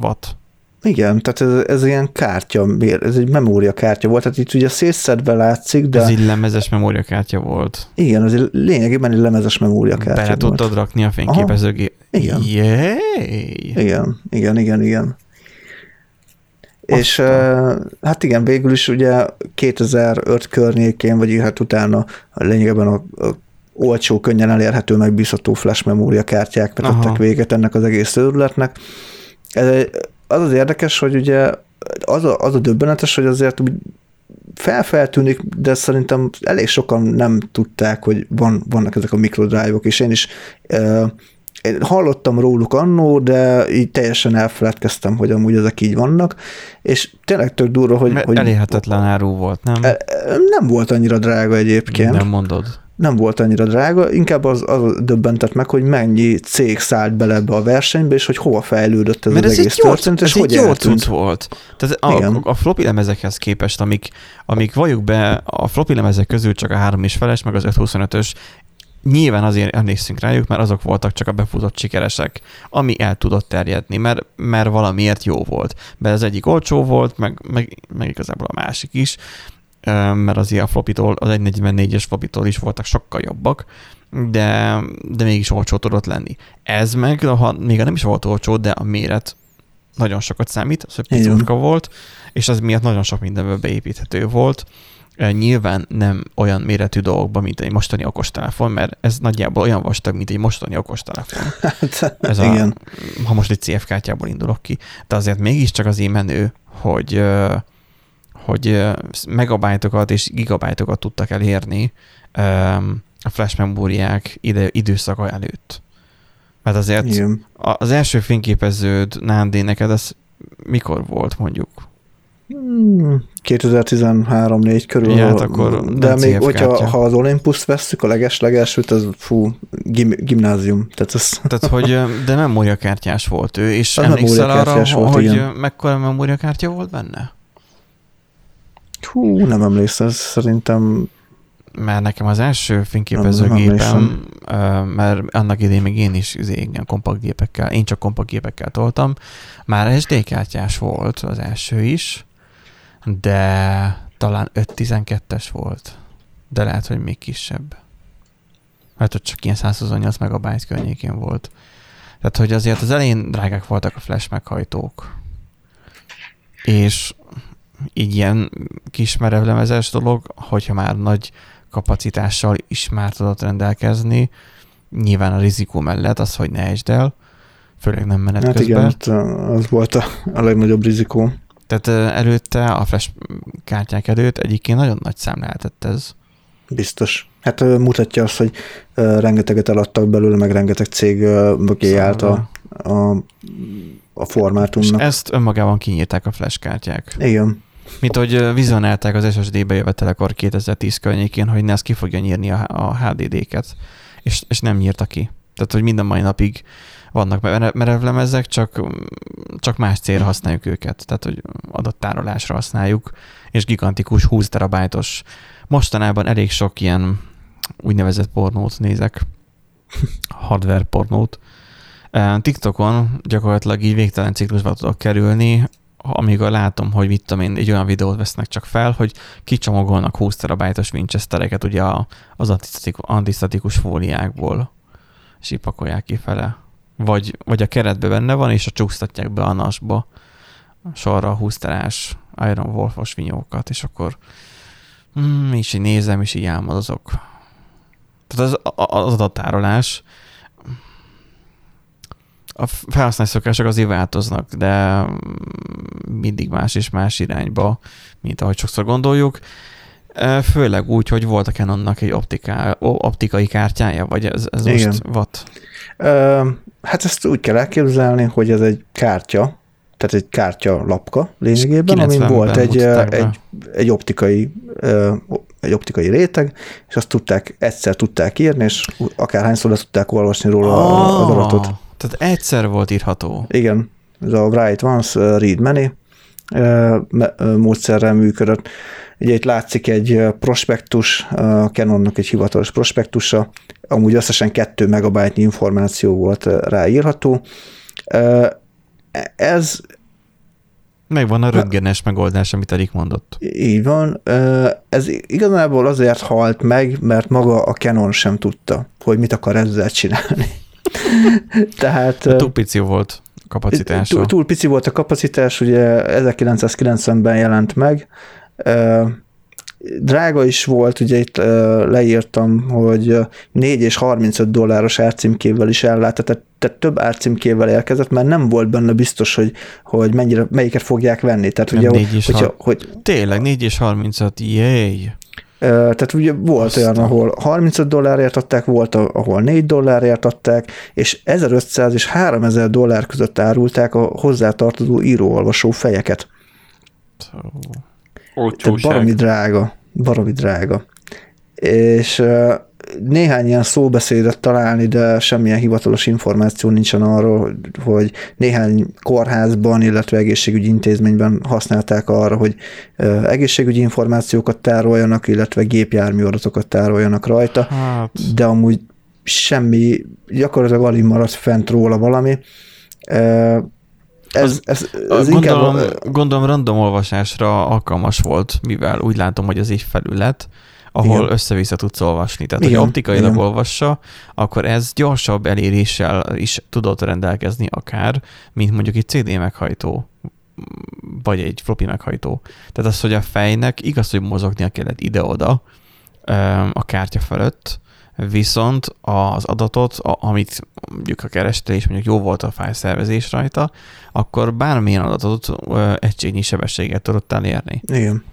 watt. Igen, tehát ez, ez ilyen kártya, ez egy memóriakártya volt, tehát itt ugye szétszedve látszik, de... Ez egy lemezes memóriakártya volt. Igen, ez egy lényegében egy lemezes memóriakártya volt. Bele tudtad rakni a fényképezőgép. Igen. Yeah. igen. Igen, igen, igen. Aztán. És hát igen, végül is ugye kétezer-öt környékén, vagy hát utána lényegében a, a olcsó, könnyen elérhető, megbízható flash memóriakártyák vetettek véget ennek az egész őrületnek. Ez egy Az az érdekes, hogy ugye az a, az a döbbenetes, hogy azért felfeltűnik, de szerintem elég sokan nem tudták, hogy van, vannak ezek a mikrodrive-ok, és én is eh, én hallottam róluk annó, de így teljesen elfeledkeztem, hogy amúgy ezek így vannak, és tényleg tök durva, hogy... hogy elérhetetlen áru volt, nem? Nem volt annyira drága egyébként. Nem mondod. Nem volt annyira drága, inkább az, az döbbentett meg, hogy mennyi cég szállt bele ebbe a versenybe, és hogy hova fejlődött ez. Mert az ez egész történet, és hogy eltűnt. Ez volt. Tehát a, a floppy lemezekhez képest, amik, amik valljuk be, a floppy lemezek közül csak a három és feles, meg az öt huszonötös, nyilván azért emlékszünk rájuk, mert azok voltak csak a befutott sikeresek, ami el tudott terjedni, mert, mert valamiért jó volt. Mert az egyik olcsó volt, meg, meg, meg igazából a másik is, mert az ilyen flopitól, az egy negyvennégyes flopitól is voltak sokkal jobbak, de, de mégis olcsó tudott lenni. Ez meg, ha még nem is volt olcsó, de a méret nagyon sokat számít, az picucska volt, és az miatt nagyon sok mindenből beépíthető volt. Nyilván nem olyan méretű dolgokban, mint egy mostani okostelefon, mert ez nagyjából olyan vastag, mint egy mostani okostelefon. Ez a, igen. Ha most egy cé ef kártyából indulok ki. De azért mégiscsak az én menő, hogy... hogy megabájtokat és gigabájtokat tudtak elérni a flash memóriák ide, időszaka előtt. Mert azért igen. Az első fényképeződ, Nándi, neked az mikor volt mondjuk? kétezer-tizenhárom-négy körül. Ja, hát akkor de még, hogyha, ha az Olympus vesszük, a leges-legelsőt, az fú, gim, gimnázium. Tehát, az... Tehát, hogy de memóriakártyás volt ő, és az emlékszel arra, volt, hogy igen. Mekkora memóriakártya volt benne? Hú, nem emlékszem, szerintem... Mert nekem az első fényképezőgépem, mert annak idején még én is ilyen kompaktgépekkel, én csak kompaktgépekkel toltam, már es dé kártyás volt az első is, de talán öt tizenkettes volt, de lehet, hogy még kisebb. Mert ott csak ilyen száz huszonnyolc megabájt környékén volt. Tehát, hogy azért az elején drágák voltak a flash meghajtók. És... így ilyen kis merevlemezes dolog, hogyha már nagy kapacitással is már tudod rendelkezni, nyilván a rizikó mellett az, hogy ne esd el, főleg nem menet hát közben. Igen, az volt a, a legnagyobb rizikó. Tehát előtte, a flash kártyák előtt egyébként nagyon nagy szám lehetett ez. Biztos. Hát mutatja azt, hogy rengeteget eladtak belőle, meg rengeteg cég mögé állt a, a, a formátumnak. És ezt önmagában kinyírták a flash kártyák. Igen. Mint hogy vizionálták az es es dé-be jövetelekor kétezer-tíz környékén, hogy ne az ki fogja nyírni a, a há dé dé-ket, és, és nem nyírta ki. Tehát, hogy minden mai napig vannak merevlemezek, csak, csak más célra használjuk őket. Tehát, hogy adattárolásra használjuk, és gigantikus húsz terabájtos. Mostanában elég sok ilyen úgynevezett pornót nézek, hardware pornót, TikTokon gyakorlatilag így végtelen ciklusba tudok kerülni, amíg látom, hogy mit tudom én, egy olyan videót vesznek csak fel, hogy kicsomagolnak húsz terabájtos Winchestereket ugye az antisztatikus fóliákból, és így pakolják kifele. Vagy, vagy a keretbe benne van, és a csúsztatják be a nasba sorra a húsz terás Iron Wolf-os vinyókat, és akkor mm, és így nézem, és így álmodozok. Tehát az, az adattárolás, a felhasználás szokások azért változnak, de mindig más és más irányba, mint ahogy sokszor gondoljuk. Főleg úgy, hogy volt a Canonnak egy optiká, optikai kártyája, vagy ez, ez most watt? Hát ezt úgy kell elképzelni, hogy ez egy kártya, tehát egy kártya lapka lényegében, amin volt egy, egy, egy, optikai, egy optikai réteg, és azt tudták, egyszer tudták írni, és akárhányszor le tudták olvasni róla oh, az adatot. Tehát egyszer volt írható. Igen, ez a write once, read many módszerrel működött. Ugye itt látszik egy prospektus, a Canonnak egy hivatalos prospektusa, amúgy összesen két megabájtnyi információ volt ráírható. Ez... Megvan a röntgenes megoldás, amit Erik mondott. Így van. Ez igazából azért halt meg, mert maga a Canon sem tudta, hogy mit akar ezzel csinálni. Tehát... A tupici volt. Túl, túl pici volt a kapacitás, ugye ezerkilencszázkilencvenben jelent meg. Drága is volt, ugye itt leírtam, hogy négy és harmincöt dolláros árcímkével is ellátta, tehát, tehát több árcímkével érkezett, mert nem volt benne biztos, hogy, hogy mennyire, melyiket fogják venni. Tehát ugye, hogyha, har... hogy... Tényleg négy és harmincöt, jéj! Tehát ugye volt aztán olyan, ahol harmincöt dollárért adták, volt, ahol négy dollárért adták, és ezerötszáz és háromezer dollár között árulták a hozzátartozó író-olvasó fejeket. Olcsóság. Tehát baromi drága, baromi drága. És néhány ilyen szóbeszédet találni, de semmilyen hivatalos információ nincsen arról, hogy néhány kórházban, illetve egészségügyi intézményben használták arra, hogy egészségügyi információkat tároljanak, illetve gépjármű adatokat tároljanak rajta, hát. De amúgy semmi, gyakorlatilag alig maradt fent róla valami. Ez, ez, ez gondolom, inkább... gondolom random olvasásra alkalmas volt, mivel úgy látom, hogy az így felület, ahol igen. Össze-vissza tudsz olvasni. Tehát, igen, hogy optikailag olvassa, akkor ez gyorsabb eléréssel is tudott rendelkezni akár, mint mondjuk egy cé dé meghajtó, vagy egy floppy meghajtó. Tehát az, hogy a fejnek igaz, hogy mozognia kellett ide-oda a kártya felett, viszont az adatot, amit mondjuk a keresés, mondjuk jó volt a fájlszervezés rajta, akkor bármilyen adatot egységnyi sebességet tudott elérni. Igen.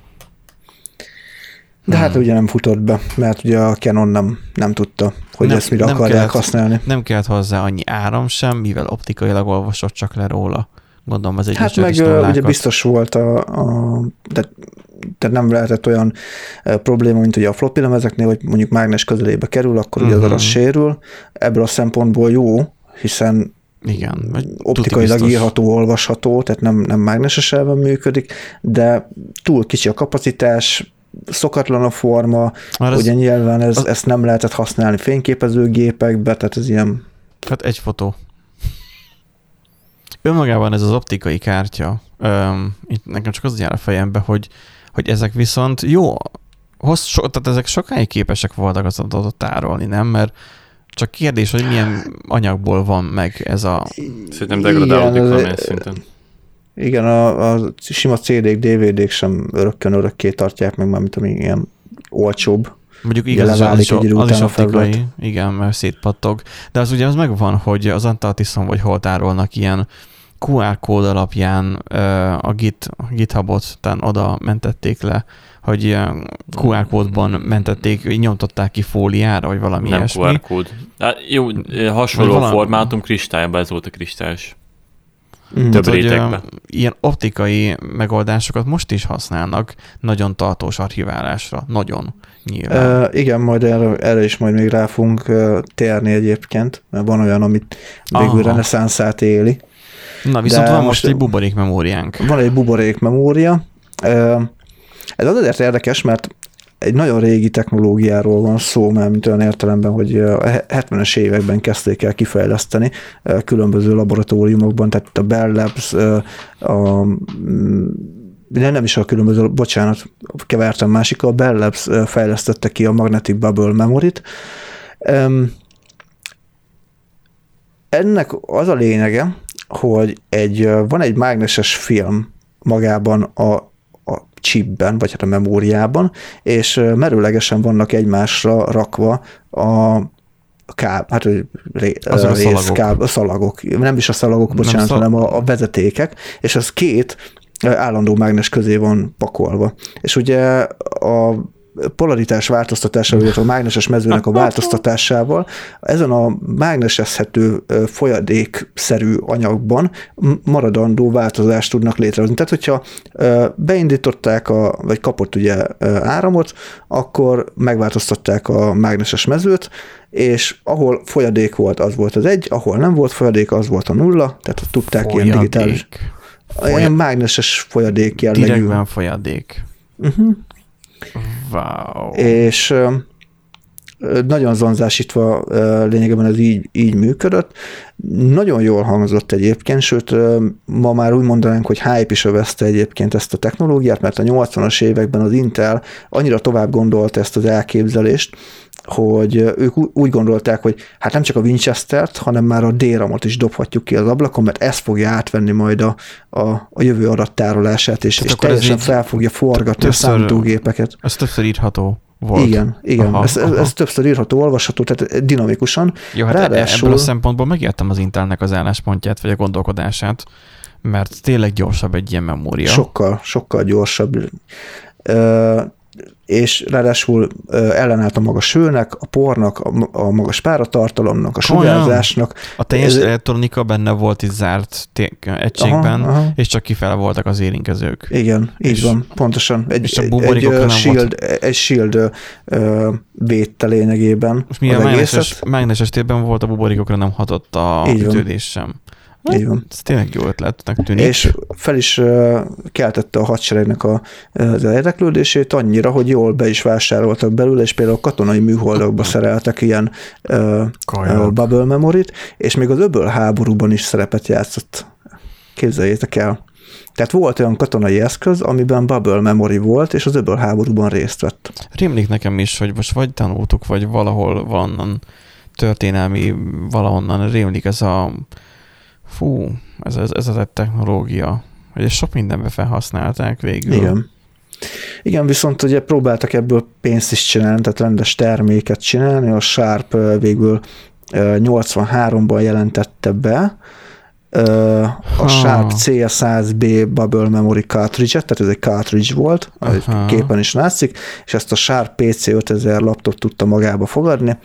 De hát hmm. ugye nem futott be, mert ugye a Canon nem, nem tudta, hogy nem, ezt mire akarják kellett, használni. Nem kellett hozzá annyi áram sem, mivel optikailag olvasott csak le róla. Gondolom az egyes hát meg is ugye biztos volt, a, a, de, de nem lehetett olyan probléma, mint ugye a floppy lemezeknél, hogy mondjuk mágnes közelébe kerül, akkor uh-huh. ugye az adat sérül. Ebből a szempontból jó, hiszen igen, optikailag írható, olvasható, tehát nem, nem mágneses elven működik, de túl kicsi a kapacitás, szokatlan a forma, már ugye ez, nyilván ez, az... ezt nem lehetett használni fényképezőgépekbe, tehát ez ilyen... Hát egy fotó. Önmagában ez az optikai kártya, öm, itt nekem csak az jár a fejembe, hogy, hogy ezek viszont jó, hossz, so, tehát ezek sokáig képesek voltak az adatot tárolni, nem? Mert csak kérdés, hogy milyen anyagból van meg ez a... Szerintem degradálódik valamilyen szinten. Igen, a, a sima cé dé-k, dé vé dé-k sem örökkön-örökké tartják meg, mert ami ilyen olcsóbb. Mondjuk igaz, az is, az is optikai, igen, mert szétpattog. De az ugye az megvan, hogy az Antarktiszon vagy hol tárolnak ilyen kú er kód alapján a Git, GitHubot, tehát oda mentették le, hogy kú er kódban mentették, nyomtották ki fóliára, vagy valami nem ilyesmi. Nem kú er kód. Hát jó, hasonló valami... formátum kristályban, ez volt a kristályos. Tehát, hogy ilyen optikai megoldásokat most is használnak nagyon tartós archiválásra. Nagyon nyilván. E, igen, majd erre, erre is majd még rá fogunk térni egyébként, mert van olyan, amit végül reneszánszát éli. Na, viszont de van most egy buborék memóriánk. Van egy buborék memória. Ez azért érdekes, mert egy nagyon régi technológiáról van szó, már mint olyan értelemben, hogy hetvenes években kezdték el kifejleszteni különböző laboratóriumokban, tehát a Bell Labs, a de nem is a különböző, bocsánat, kevertem másik, a Bell Labs fejlesztette ki a Magnetic Bubble Memory-t. Ennek az a lényege, hogy egy, van egy mágneses film magában a, a chipben, vagy hát a memóriában, és merőlegesen vannak egymásra rakva a Ká, hát, ré, az a rész, szalagok. Ká, a szalagok. Nem is a szalagok, bocsánat, szal... hanem a, a vezetékek, és az két állandó mágnes közé van pakolva. És ugye a polaritás változtatásával, illetve a mágneses mezőnek a változtatásával ezen a mágnesezhető folyadékszerű anyagban maradandó változást tudnak létrehozni. Tehát, hogyha beindították, a, vagy kapott ugye áramot, akkor megváltoztatták a mágneses mezőt, és ahol folyadék volt, az volt az egy, ahol nem volt folyadék, az volt a nulla, tehát tudták folyadék. Ilyen digitális... Folyadék. Ilyen mágneses folyadék jellegű. Direktben folyadék. Uh-huh. Wow. És nagyon zonzásítva lényegében ez így, így működött. Nagyon jól hangzott egyébként, sőt ma már úgy mondanánk, hogy hype is övezte egyébként ezt a technológiát, mert a nyolcvanas években az Intel annyira tovább gondolta ezt az elképzelést, hogy ők úgy gondolták, hogy hát nem csak a Winchester-t, hanem már a D RAM-ot is dobhatjuk ki az ablakon, mert ez fogja átvenni majd a, a, a jövő adattárolását, és, és teljesen fel fogja forgatni a számítógépeket. Ez többször írható volt. Igen, igen. Aha, ez, aha. ez többször írható, olvasható, tehát dinamikusan. Jó, hát ráadásul... ebből a szempontból megértem az Intelnek az álláspontját, vagy a gondolkodását, mert tényleg gyorsabb egy ilyen memória. Sokkal, sokkal gyorsabb. Ö, és ráadásul ellenállt a magas hőnek, a pornak, a magas páratartalomnak, a sugárzásnak. A teljes ez... elektronika benne volt itt zárt egységben, aha, aha. és csak kifele voltak az érinkezők. Igen, így és van, pontosan. Egy, egy, egy shield, egy shield ö, védte lényegében. Most mi a mágneses, mágneses térben volt, a buborikokra nem hatott a ütődés sem. Így van. Ez tényleg jó ötletnek tűnik. És fel is uh, keltette a hadseregnek a, az érdeklődését annyira, hogy jól be is vásároltak belőle, és például katonai műholdakba szereltek ilyen uh, uh, bubble memory-t, és még az öbölháborúban is szerepet játszott. Képzeljétek el. Tehát volt olyan katonai eszköz, amiben bubble memory volt, és az öbölháborúban részt vett. Rémlik nekem is, hogy most vagy tanultuk, vagy valahol van történelmi, valahonnan rémlik ez a fú, ez, ez, ez az egy technológia, hogy sok mindenbe felhasználták végül. Igen. Igen, viszont ugye próbáltak ebből pénzt is csinálni, tehát rendes terméket csinálni, a Sharp végül nyolcvanháromban jelentette be a Sharp cé es száz bé Bubble Memory Cartridge-et, tehát ez egy cartridge volt, a képen is látszik, és ezt a Sharp pé cé ötezer laptop tudta magába fogadni.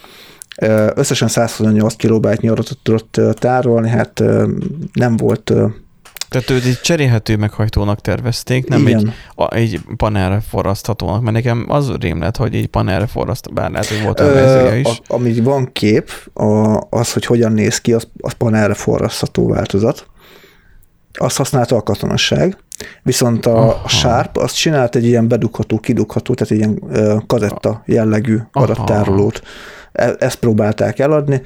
Összesen száz huszonnyolc kilobájtnyi adatot tudott tárolni, hát nem volt... Tehát őt így cserélhető meghajtónak tervezték, nem egy, a, egy panelre forraszthatónak, mert nekem az rémlet, hogy egy panelre forrasztható, bár lehet, hogy volt a verziója is. A, ami van kép, a, az, hogy hogyan néz ki, az, az panelre forrasztható változat. Azt használta a katonasság, viszont a aha. Sharp azt csinált egy ilyen bedugható, kidugható, tehát egy ilyen kazetta jellegű adattárolót. Ezt próbálták eladni.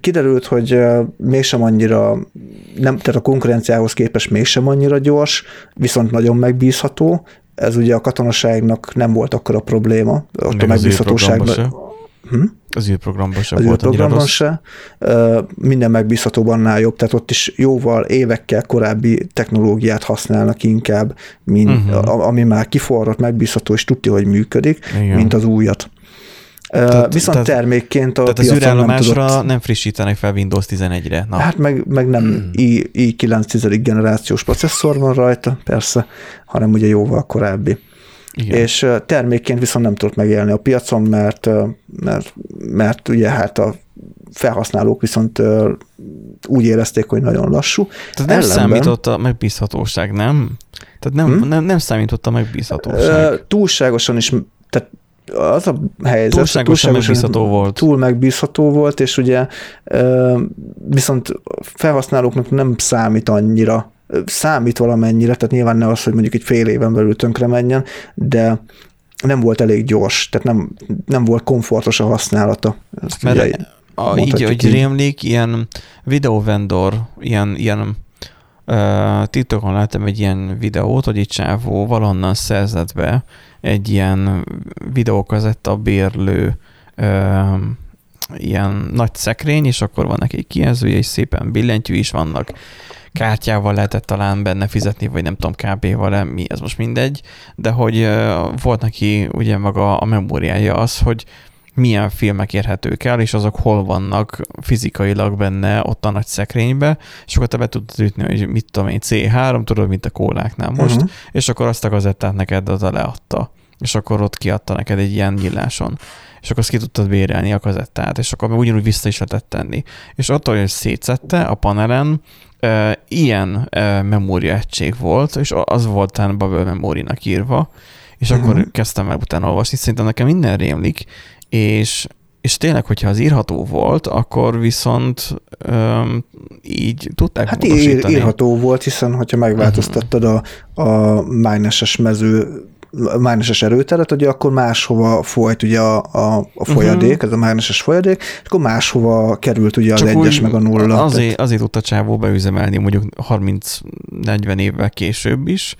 Kiderült, hogy mégsem annyira, nem, tehát a konkurenciához képest mégsem annyira gyors, viszont nagyon megbízható. Ez ugye a katonaságnak nem volt akkor a probléma. Ott a megbízhatóságnak... Hm? Az űrprogramban sem az volt űrprogramban annyira rossz. Uh, minden megbízhatóbb, annál jobb, tehát ott is jóval évekkel korábbi technológiát használnak inkább, mint, uh-huh. ami már kiforrott, megbízható, és tudja, hogy működik, igen. mint az újat. Uh, tehát, viszont tehát, termékként a tehát az űrállomásra nem, nem frissítenek fel Windows tizenegyre. Na. Hát meg, meg nem hmm. i kilenc generációs processzor van rajta, persze, hanem ugye jóval korábbi. Igen. És termékként viszont nem tudott megélni a piacon, mert, mert, mert ugye hát a felhasználók viszont úgy érezték, hogy nagyon lassú. Tehát nem ellenben... számított a megbízhatóság, nem? Tehát nem, hmm? nem, nem számított a megbízhatóság. Túlságosan is, tehát az a helyzet, túlságosan, túlságosan megbízható volt. Túl megbízható volt, és ugye viszont felhasználóknak nem számít annyira, számít valamennyire, tehát nyilván ne az, hogy mondjuk egy fél éven belül tönkre menjen, de nem volt elég gyors, tehát nem, nem volt komfortos a használata. Ezt Mert ugye, a, így, hogy rémlik, ilyen videóvendor, ilyen, ilyen uh, TikTokon láttam egy ilyen videót, hogy egy csávó valahonnan szerzett be egy ilyen videókazetta bérlő uh, ilyen nagy szekrény, és akkor van neki egy kijelzője, és szépen billentyű is vannak. Kártyával lehetett talán benne fizetni, vagy nem tudom, ká bé-val, mi, ez most mindegy, de hogy volt neki ugye maga a memóriája az, hogy milyen filmek érhetők el, és azok hol vannak fizikailag benne ott a nagy szekrénybe, és akkor te be tudod ütni, hogy mit tudom én, cé három, tudod, mint a kóláknál most, uh-huh. és akkor azt a gazettát neked oda leadta, és akkor ott kiadta neked egy ilyen nyíláson, és akkor azt ki tudtad bérelni a kazettát, és akkor ugyanúgy vissza is lehetett tenni. És attól, hogy szétszette a panelen, e, ilyen e, memóriaegység volt, és az volt tán Bubble Memory-nak írva, és uh-huh. akkor kezdtem el utána olvasni, szerintem nekem minden rémlik, és, és tényleg, hogyha az írható volt, akkor viszont e, így tudták hát módosítani. Hát ír, írható volt, hiszen hogyha megváltoztattad uh-huh. a, a mágneses mező, mágneses erőteret, ugye akkor máshova folyt ugye a, a, a folyadék, uh-huh. ez a mágneses folyadék, és akkor máshova került ugye az csak egyes meg a nulla. Azért, azért tudta csávó beüzemelni mondjuk harminc-negyven évvel később is,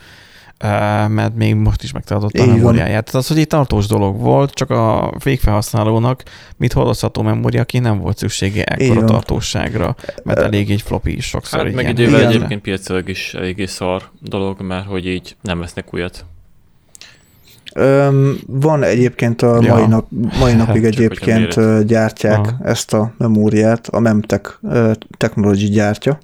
mert még most is megtartotta a memóriáját. Tehát az, hogy egy tartós dolog volt, csak a végfelhasználónak mit hordozható memóriaként nem volt szüksége ekkora tartóságra, mert elég egy floppy is sokszor. Hát meg egy egyébként piacilag is eléggé szar dolog, mert hogy így nem vesznek újat. Öm, van egyébként a ja. mai, nap, mai napig egyébként gyártják Aha. ezt a memóriát, a Memtech technology gyártja,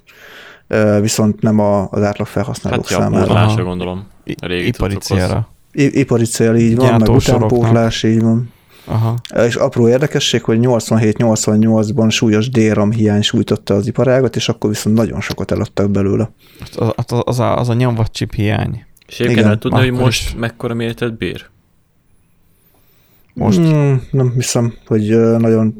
viszont nem az átlag felhasználók hát, számára. Hát ja, gondolom. Ipari célra. Ipari cél, így van, meg utánpótlás, így van. Aha. És apró érdekesség, hogy nyolcvanhét nyolcvannyolcban súlyos dé ram hiány sújtotta az iparágat, és akkor viszont nagyon sokat eladtak belőle. Az, az a, az a nyomvat chip hiány. És egyébként el tudna, hogy most is. Mekkora méretet bír? Most? Hmm, nem hiszem, hogy nagyon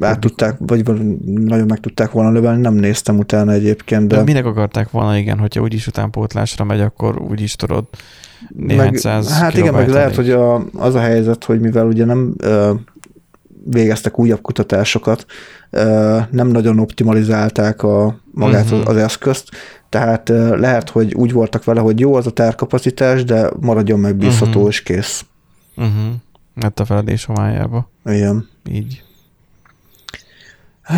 át tudták, vagy nagyon meg tudták volna növelni, nem néztem utána egyébként. De, de minek akarták volna, igen, hogyha úgyis utánpótlásra megy, akkor úgyis tudod néhány meg, száz hát igen, meg lehet, hogy a, az a helyzet, hogy mivel ugye nem ö, végeztek újabb kutatásokat, ö, nem nagyon optimalizálták a, magát uh-huh. az, az eszközt, tehát lehet, hogy úgy voltak vele, hogy jó az a tárkapacitás, de maradjon megbízható, uh-huh. és kész. Uh-huh. Hát a feledés homályába. Igen. Így.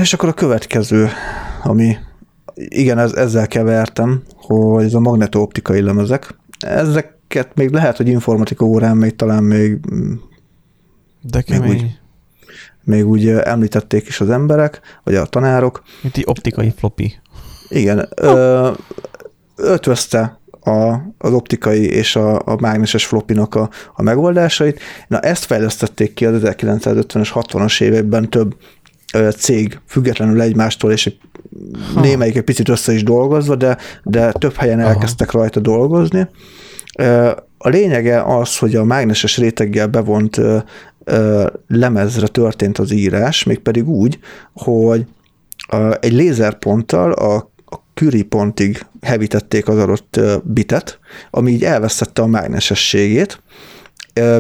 És akkor a következő, ami igen, ez, ezzel kevertem, hogy ez a magnetooptikai lemezek. Ezeket még lehet, hogy informatika órán még talán még de még úgy, még úgy említették is az emberek, vagy a tanárok. Mint egy optikai floppy. Igen, ö, ötvözte a, az optikai és a, a mágneses flopinak a, a megoldásait. Na, ezt fejlesztették ki az ezerkilencszázötvenes, hatvanas években több ö, cég függetlenül egymástól, és egy, némelyik egy picit össze is dolgozva, de, de több helyen elkezdtek Aha. rajta dolgozni. Ö, a lényege az, hogy a mágneses réteggel bevont ö, ö, lemezre történt az írás, mégpedig úgy, hogy ö, egy lézerponttal a Curie pontig hevítették az adott bitet, ami így elvesztette a mágnesességét,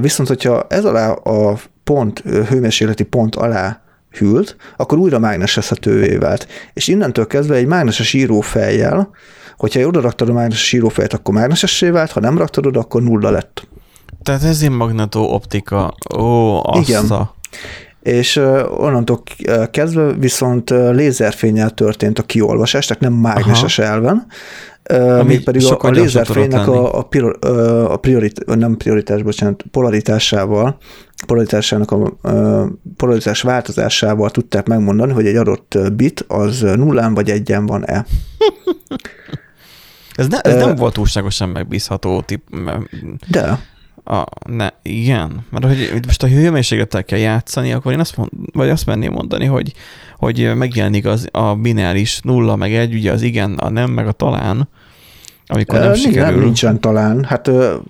viszont hogyha ez alá a pont, hőmérsékleti pont alá hűlt, akkor újra mágnesezhetővé vált. És innentől kezdve egy mágneses írófejjel, hogyha oda raktad a mágneses írófejt, akkor mágnesessé vált, ha nem raktad oda, akkor nulla lett. Tehát ez egy magnetó-optika. Ó, assza. És onnantól kezdve viszont lézerfénnyel történt a kiolvasás, tehát nem mágneses Aha. elven, mégpedig a, a lézerfénynek a, a, prior, a priorit, nem prioritás, bocsánat, polaritásával, polaritásának a polaritás változásával tudták megmondani, hogy egy adott bit az nullán vagy egyen van-e. ez, ne, ez uh, nem volt túlságosan megbízható tip. De. A, ne, igen, mert hogy most a hőmérséklettel kell játszani, akkor én azt, mond, vagy azt menném mondani, hogy, hogy megjelenik az, a bináris nulla meg egy, ugye az igen, a nem, meg a talán, amikor nem e, sikerül. Nem, nincsen talán. Hát ha.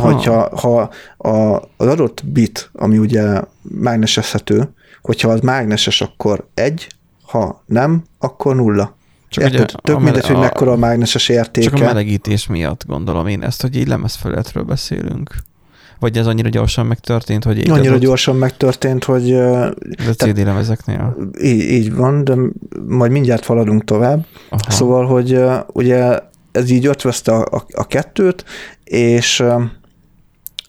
hogyha ha a, az adott bit, ami ugye mágnesezhető, hogyha az mágneses, akkor egy, ha nem, akkor nulla. Csak ugye, tök a, mindegy, a, hogy mekkora a mágneses értéke. Csak a melegítés miatt gondolom én ezt, hogy így lemezfelületről beszélünk. Vagy ez annyira gyorsan megtörtént, hogy... Annyira igazott? gyorsan megtörtént, hogy... De cé dé-lemezeknél. Így, így van, de majd mindjárt haladunk tovább. Aha. Szóval, hogy ugye ez így ötvözte a, a, a kettőt, és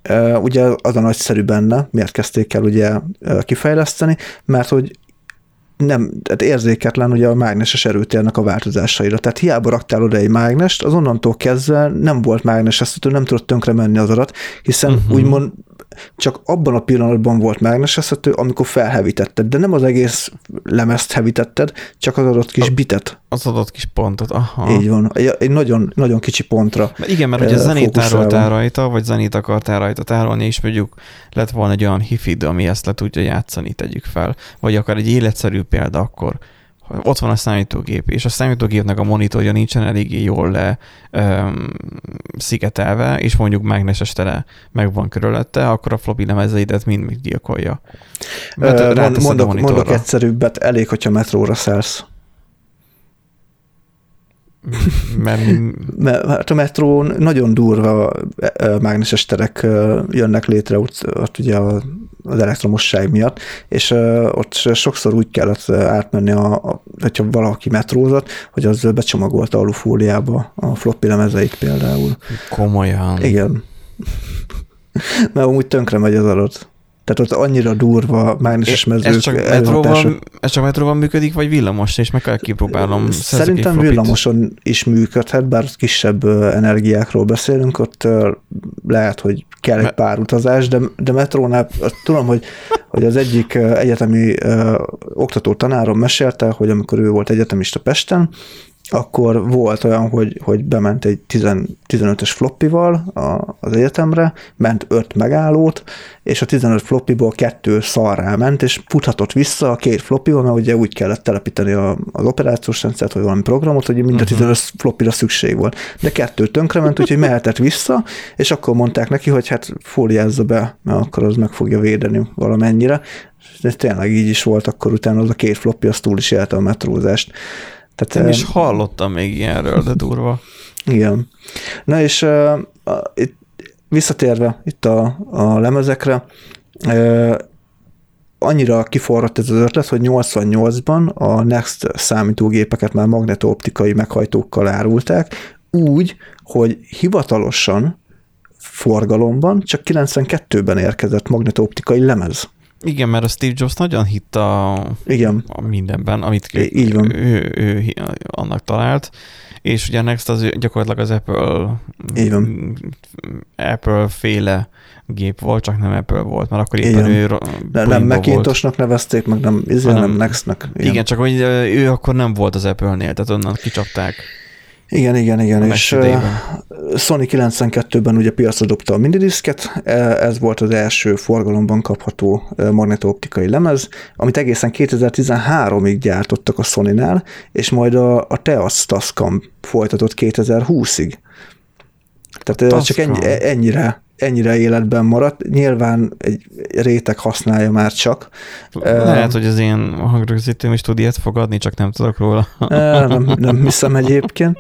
e, ugye az a nagyszerű benne, miért kezdték el ugye kifejleszteni, mert hogy nem, tehát érzéketlen ugye a mágneses erőtérnek a változásaira. Tehát hiába raktál oda egy mágnest, az onnantól kezdve nem volt mágnesesztető, nem tudott tönkre menni az adat, hiszen uh-huh. úgymond csak abban a pillanatban volt mágnesesztető, amikor felhevítetted, de nem az egész lemezt hevítetted, csak az adott kis a, bitet. Az adott kis pontot, aha. Így van, egy, egy nagyon, nagyon kicsi pontra. Igen, mert ugye zenét tároltál rajta, vagy zenét akartál rajta tárolni, és mondjuk lett volna egy olyan hifid, ami ezt le tudja játszani, tegyük fel, vagy akár egy életszerű példa, akkor ott van a számítógép, és a számítógépnek a monitorja nincsen eléggé jól le öm, szigetelve, és mondjuk mágneses tele meg van körülötte, akkor a floppy lemezeidet mind meggyilkolja. Mert mondok, mondok egyszerűbbet, elég, hogyha metróra szállsz. Mert... Mert a metrón nagyon durva mágneses terek jönnek létre ott, ott ugye az elektromosság miatt, és ott sokszor úgy kellett átmenni, a, a, hogyha valaki metrózott, hogy az becsomagolta alufóliába a floppy lemezeit például. Komolyan. Igen. Mert amúgy tönkre megy az adat. Tehát ott annyira durva mágneses mezők. Ez csak, metróval, ez csak metróval működik, vagy villamos, és meg kell kipróbálnom. Szerintem villamoson is működhet, bár kisebb energiákról beszélünk, ott lehet, hogy kell egy pár utazás, de, de metrónál tudom, hogy, hogy az egyik egyetemi oktató tanárom mesélte, hogy amikor ő volt egyetemista Pesten, akkor volt olyan, hogy, hogy bement egy tizenötös floppival az egyetemre, ment öt megállót, és a tizenöt floppiból kettő szarrá ment, és futhatott vissza a két floppival, mert ugye úgy kellett telepíteni a, az operációs rendszert, vagy valami programot, hogy mind a tizenöt floppira szükség volt. De kettő tönkrement, úgyhogy mehetett vissza, és akkor mondták neki, hogy hát fóliázza be, mert akkor az meg fogja védeni valamennyire. De tényleg így is volt, akkor utána az a két floppi, az túl is élte a metrózást. Tehát, én is hallottam még ilyenről, de durva. Igen. Na és uh, itt, visszatérve itt a, a lemezekre, uh, annyira kiforrott ez az ötlet, hogy nyolcvannyolcban a Next számítógépeket már magnetooptikai meghajtókkal árulták, úgy, hogy hivatalosan forgalomban csak kilencvenkettőben érkezett magnetooptikai lemez. Igen, mert a Steve Jobs nagyon hitt a, igen. a mindenben, amit ő, ő, ő annak talált, és ugye Next az gyakorlatilag az Apple, Apple féle gép volt, csak nem Apple volt, mert akkor éppen igen. ő de nem Macintosnak nevezték, meg nem, izé, nem Nextnek. Igen. igen, csak hogy ő akkor nem volt az Apple-nél, tehát onnan kicsapták. Igen, igen, igen, és Sony kilencvenkettőben ugye piacra dobta a minidisket, ez volt az első forgalomban kapható magnetooptikai lemez, amit egészen kétezer-tizenháromig gyártottak a Sonynál, és majd a, a TASCAM folytatott kétezer-húszig. Tehát ez csak ennyi, ennyire, ennyire életben maradt, nyilván egy réteg használja már csak. Lehet, hogy az én hangrögzítőm is tud ilyet fogadni, csak nem tudok róla. Nem, nem hiszem egyébként.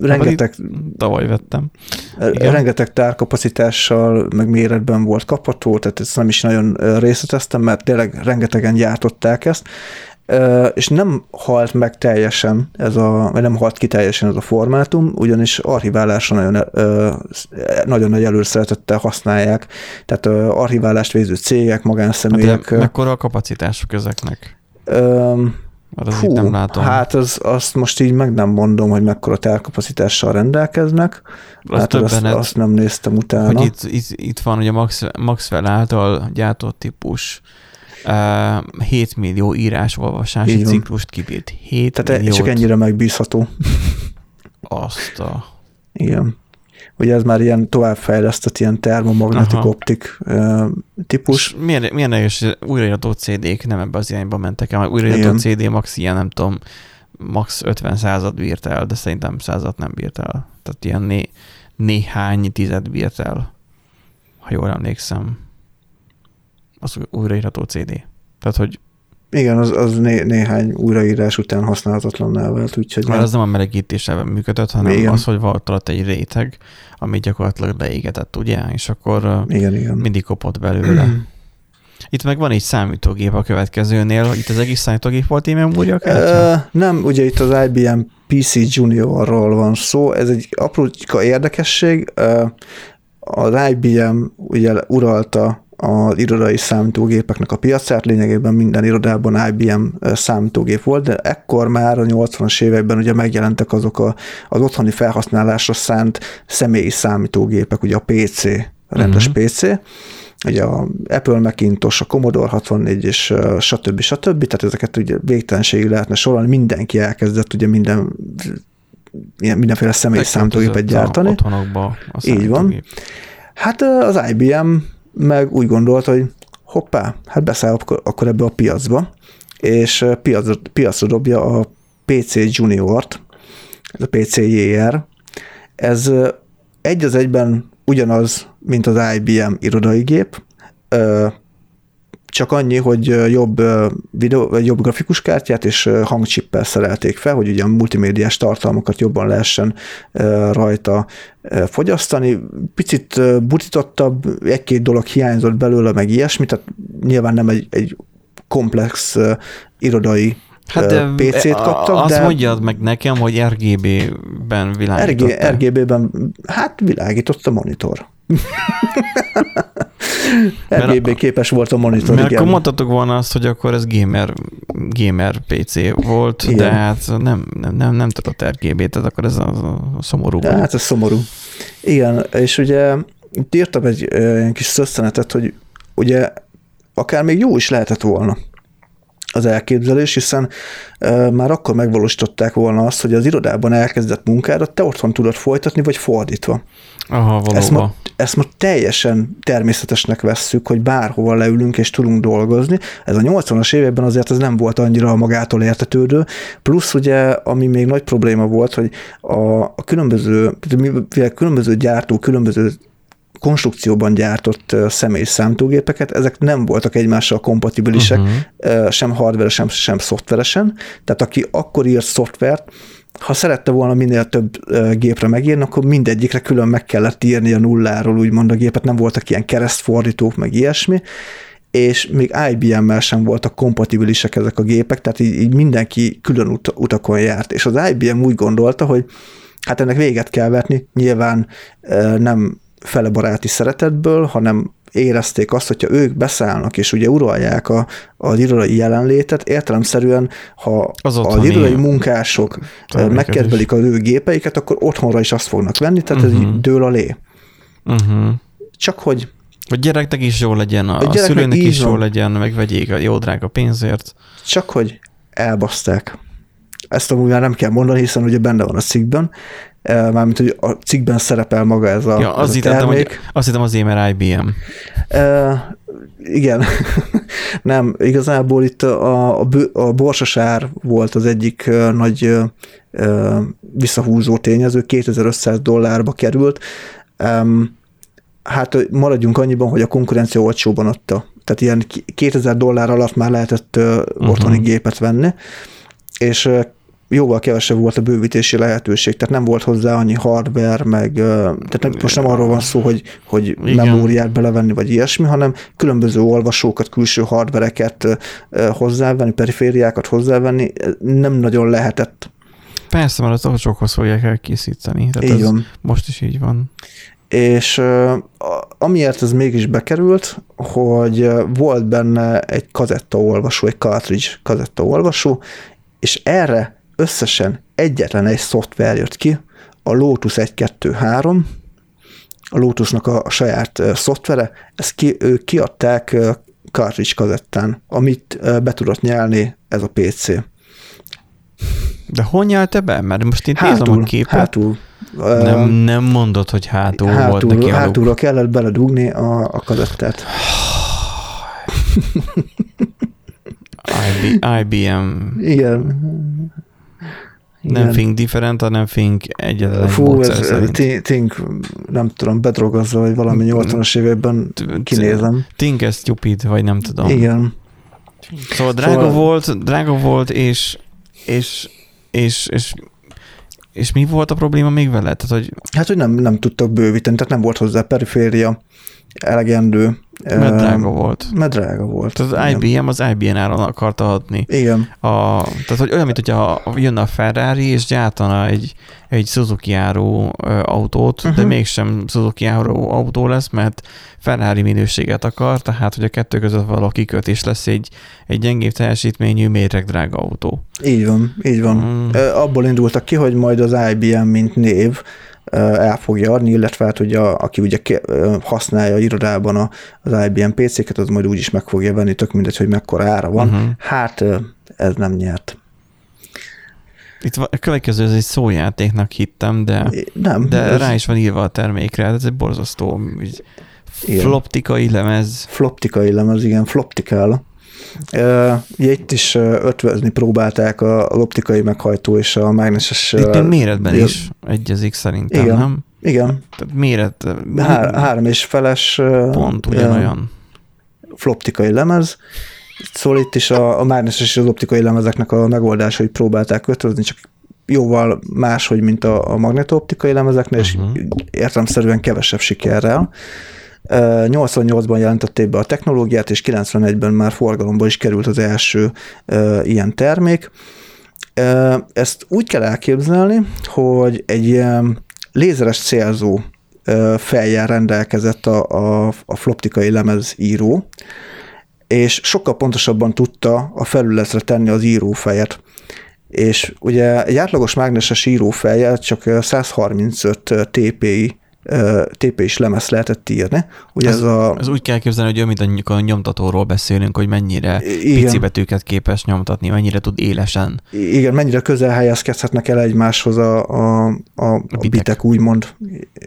Rengeteg, tavaly vettem. Igen. Rengeteg tárkapacitással, meg méretben volt kapható, tehát ezt nem is nagyon részleteztem, mert tényleg rengetegen gyártották ezt, és nem halt meg teljesen ez a, nem halt ki teljesen ez a formátum, ugyanis archiválásra nagyon, nagyon nagy előszeretettel használják, tehát archiválást végző cégek, magánszemélyek. Mekkora a kapacitásuk ezeknek? Um, Hú, nem látom. Hát az, azt most így meg nem mondom, hogy mekkora tárkapacitással rendelkeznek. Az hát azt, azt nem néztem utána. Hogy itt, itt, itt van ugye Max, Maxwell által gyártott típus hét millió írás-olvasási ciklust kibírt. hét tehát milliót. Csak ennyire megbízható. Azt a... Igen. Ugye ez már ilyen továbbfejlesztett, ilyen termomagnetico-optik típus. És milyen, milyen nehéz, újraírató cé dé-k nem ebbe az irányba mentek el, mert újraírató cé dé max ilyen, nem tudom, max ötven század bírt el, de szerintem százat nem bírt el. Tehát ilyen né, néhány tized bírt el, ha jól emlékszem. Az újraírható cé dé. Tehát, hogy Igen, az, az né- néhány újraírás után használhatatlanná vált, úgyhogy... Már nem... az nem a melegítéssel működött, hanem igen. az, hogy volt alatt egy réteg, ami gyakorlatilag beégetett, ugye? És akkor igen, igen. mindig kopott belőle. Itt meg van egy számítógép a következőnél. Itt az egész számítógép volt i em em-múrja a kártya? Uh, nem, ugye itt az i bé em pé cé Juniorról van szó. Ez egy aprócska érdekesség. Uh, az i bé em ugye uralta az irodai számítógépeknek a piacát, lényegében minden irodában i bé em számítógép volt, de ekkor már a nyolcvanas években ugye megjelentek azok a, az otthoni felhasználásra szánt személyi számítógépek, ugye a pé cé, a rendes uh-huh. pé cé, ugye a Apple Macintosh, a Commodore hatvannégy és stb. stb. Tehát ezeket ugye végtelenségig lehetne sorolni, mindenki elkezdett ugye minden mindenféle személyi számítógépet gyártani. Otthonokba a így van. Hát az i bé em meg úgy gondolt, hogy hoppá, hát beszáll akkor ebbe a piacba, és piacra, piacra dobja a pé cé Juniort, ez a pé cé jé er. Ez egy az egyben ugyanaz, mint az i bé em irodai gép, csak annyi, hogy jobb, videó, jobb grafikuskártyát és hangcsippel szerelték fel, hogy ugye a multimédiás tartalmakat jobban lehessen rajta fogyasztani. Picit butítottabb, egy-két dolog hiányzott belőle, meg ilyesmi, tehát nyilván nem egy, egy komplex irodai hát pé cé-t kaptak. Azt de... mondjad meg nekem, hogy er gé bé-ben világította. er gé bé-ben, hát világított a monitor. er gé bé képes volt a monitor, mert igen. Mert mondhatok volna azt, hogy akkor ez gamer, gamer pé cé volt, igen. de hát nem, nem, nem, nem tudott er gé bé, tehát akkor ez a, a szomorú. De hát ez szomorú. Igen, és ugye itt írtam egy ilyen kis szösszenetet, hogy ugye akár még jó is lehetett volna az elképzelés, hiszen uh, már akkor megvalósították volna azt, hogy az irodában elkezdett munkádat te otthon tudod folytatni, vagy fordítva. Aha, ezt, ma, ezt ma teljesen természetesnek vesszük, hogy bárhova leülünk és tudunk dolgozni. Ez a nyolcvanas években azért ez nem volt annyira magától értetődő. Plusz ugye, ami még nagy probléma volt, hogy a, a különböző, különböző gyártó, különböző konstrukcióban gyártott személyi számítógépeket, ezek nem voltak egymással kompatibilisek, uh-huh. sem hardveresen, sem szoftveresen. Tehát aki akkor írt szoftvert, ha szerette volna minél több gépre megírni, akkor mindegyikre külön meg kellett írni a nulláról, úgymond a gépet, nem voltak ilyen keresztfordítók, meg ilyesmi, és még i bé em-mel sem voltak kompatibilisek ezek a gépek, tehát így, így mindenki külön ut- utakon járt, és az i bé em úgy gondolta, hogy hát ennek véget kell vetni, nyilván nem fele baráti szeretetből, hanem érezték azt, hogyha ők beszállnak, és ugye uralják a, az irodai jelenlétet, értelemszerűen, ha az irodai munkások megkedvelik az ő gépeiket, akkor otthonra is azt fognak venni, tehát uh-huh. ez így dől a lé. Uh-huh. Csak hogy... Hogy gyereknek is jó legyen, a, a szülőnek is jó legyen, megvegyék a jó drága pénzért. Csak hogy elbaszták. Ezt amúgy már nem kell mondani, hiszen ugye benne van a cikkben, mármint, hogy a cikkben szerepel maga ez a, ja, az a termék. Azt hittem az Émer i bé em. E, igen. Nem, igazából itt a, a, a borsasár volt az egyik nagy e, visszahúzó tényező, kétezer-ötszáz dollárba került. E, hát maradjunk annyiban, hogy a konkurencia olcsóban adta. Tehát ilyen kétezer dollár alatt már lehetett uh-huh. otthoni gépet venni, és jóval kevesebb volt a bővítési lehetőség, tehát nem volt hozzá annyi hardware, meg tehát nem, most nem arról van szó, hogy, hogy memóriát belevenni, vagy ilyesmi, hanem különböző olvasókat, külső hardvereket hozzávenni, perifériákat hozzávenni, nem nagyon lehetett. Persze, mert az olcsókhoz fogják elkészíteni, tehát ez most is így van. És amiért ez mégis bekerült, hogy volt benne egy kazettaolvasó, egy cartridge kazettaolvasó, és erre összesen egyetlen egy szoftver jött ki, a Lotus egy kettő három, a Lotusnak a, a saját szoftvere, ezt ki, ők kiadták cartridge kazettán, amit be tudott nyelni ez a pé cé. De hol nyelte be? Mert most itt hátul, nézem a képet. Hátul. Nem, nem mondod, hogy hátul, hátul volt neki a hátulra kellett beledugni a, a kazettát. i bé em. Igen. Nem igen. Think different, hanem think egyetlen. Fú, ez think, nem tudom, bedrogozza, vagy valami nyolcvanas években kinézem. Think is stupid, vagy nem tudom. Igen. Szóval drága szóval... volt, drága volt, és, és, és, és, és mi volt a probléma még vele? Tehát, hogy... Hát, hogy nem, nem tudtak bővíteni, tehát nem volt hozzá periféria, elegendő. Mert drága volt. Mert drága volt. Tehát az igen. i bé em az i bé em áron akarta hatni. Igen. A, tehát, hogy olyan, mint hogyha jönne a Ferrari, és gyártana egy, egy Suzuki áró autót, uh-huh. de mégsem Suzuki áró autó lesz, mert Ferrari minőséget akar, tehát, hogy a kettő között való kikötés lesz egy, egy gyengébb teljesítményű, méreg drága autó. Így van, így van. Mm. Abból indultak ki, hogy majd az i bé em, mint név, el fogja adni, illetve hát, hogy a, aki ugye használja irodában a, az i bé em pé cé-ket, az majd úgyis meg fogja venni, tök mindegy, hogy mekkora ára van. Uh-huh. Hát ez nem nyert. Itt a következő, ez egy szójátéknak hittem, de, nem, de ez... rá is van írva a termékre, ez egy borzasztó floptikai lemez. Floptikai lemez, igen, floptikál. Itt is ötvözni próbálták az optikai meghajtó és a mágneses... Itt méretben dél... is egyezik szerintem, igen, nem? Igen. Tehát méret... Há- három és feles... Pont ugyanolyan. Floptikai lemez. Szóval itt is a, a mágneses és az optikai lemezeknek a megoldásait próbálták ötvözni, csak jóval máshogy, mint a, a magnetooptikai lemezeknél, uh-huh. és értelemszerűen kevesebb sikerrel. nyolcvannyolcban jelentették be a technológiát, és kilencvenegyben már forgalomba is került az első uh, ilyen termék. Uh, ezt úgy kell elképzelni, hogy egy ilyen lézeres célzó uh, fejjel rendelkezett a, a, a floptikai lemezíró, és sokkal pontosabban tudta a felületre tenni az írófejet. És ugye egy átlagos mágneses írófejjel csak száz harmincöt té pé i té pé is lemez lehetett írni. Ugye ez, ez, a... ez úgy kell képzelni, hogy olyan, mint a nyomtatóról beszélünk, hogy mennyire igen. pici betűket képes nyomtatni, mennyire tud élesen. Igen, mennyire közel helyezkedhetnek el egymáshoz a, a, a, a bitek. bitek, úgymond.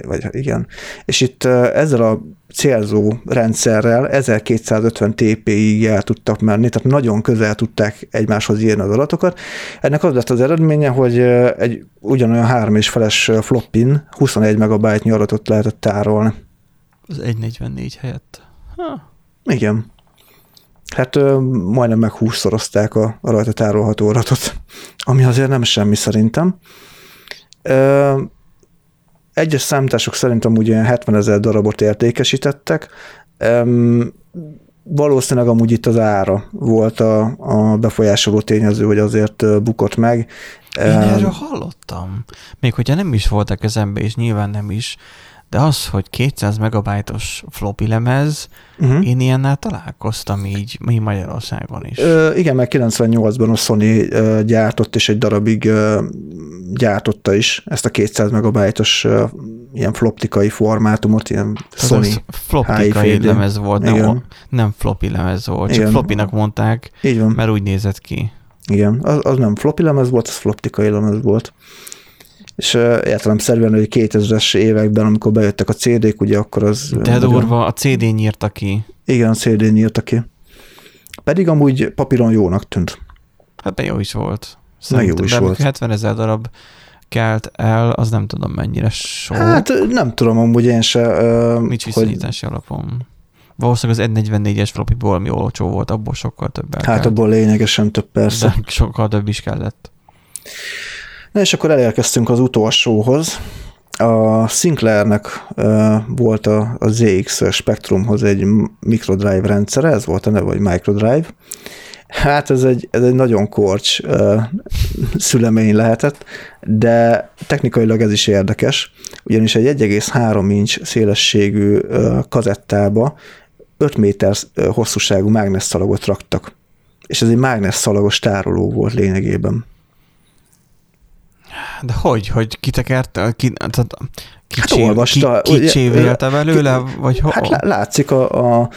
Vagy, igen. És itt ezzel a célzó rendszerrel ezerkétszázötven té pé-ig el tudtak menni, tehát nagyon közel tudták egymáshoz írni az adatokat. Ennek az lett az eredménye, hogy egy ugyanolyan három és feles floppin huszonegy megabájtnyi adatot lehetett tárolni. Az egy negyvennégy helyett. Ha. Igen. Hát majdnem meg húszszorozták a, a rajta tárolható adatot, ami azért nem semmi szerintem. Ö, Egyes számítások szerint amúgy olyan hetvenezer darabot értékesítettek. Üm, valószínűleg amúgy itt az ára volt a, a befolyásoló tényező, hogy azért bukott meg. Én Üm, erről hallottam. Még hogyha nem is volt a kezembe, és nyilván nem is, de az, hogy kétszáz megabájtos floppy lemez, uh-huh. én ilyennel találkoztam így, mi Magyarországon is. Ö, igen, mert kilencvennyolcban a Sony ö, gyártott, és egy darabig ö, gyártotta is ezt a kétszáz megabájtos ö, ilyen floptikai formátumot, ilyen az Sony az floptikai há ef dé lemez volt, nem, nem floppy lemez volt, igen. Csak floppynak mondták, mert úgy nézett ki. Igen, az, az nem floppy lemez volt, az floptikai lemez volt. És értelemszerűen, hogy kétezres években, amikor bejöttek a cé dé-k, ugye akkor az... De durva, nagyon... a cé dé-n nyírta ki. Igen, a cé dé-n nyírta ki. Pedig amúgy papíron jónak tűnt. Hát de jó is volt. Szerintem, jó is volt. hetvenezer darab kelt el, az nem tudom mennyire sok. Hát nem tudom amúgy én se. Uh, Nincs viszonyítási hogy... alapom. Valószínűleg az egy negyvennégyes floppyból mi olcsó volt, abból sokkal több el. Hát kelt. Abból lényegesen több, persze. De sokkal több is kellett. Na és akkor elérkeztünk az utolsóhoz. A Sinclairnek uh, volt a, a zé iksz Spectrumhoz egy microdrive rendszere, ez volt a neve, vagy microdrive. Hát ez egy, ez egy nagyon korcs uh, szülemény lehetett, de technikailag ez is érdekes, ugyanis egy egy egész három inch szélességű uh, kazettába öt méter hosszúságú mágnesszalagot raktak. És ez egy mágnesszalagos tároló volt lényegében. De hogy? Hogy kitekerte? Ki, kicsi, hát olvasta. Ki, kicsévélte belőle? Ki, vagy ho- hát látszik a, a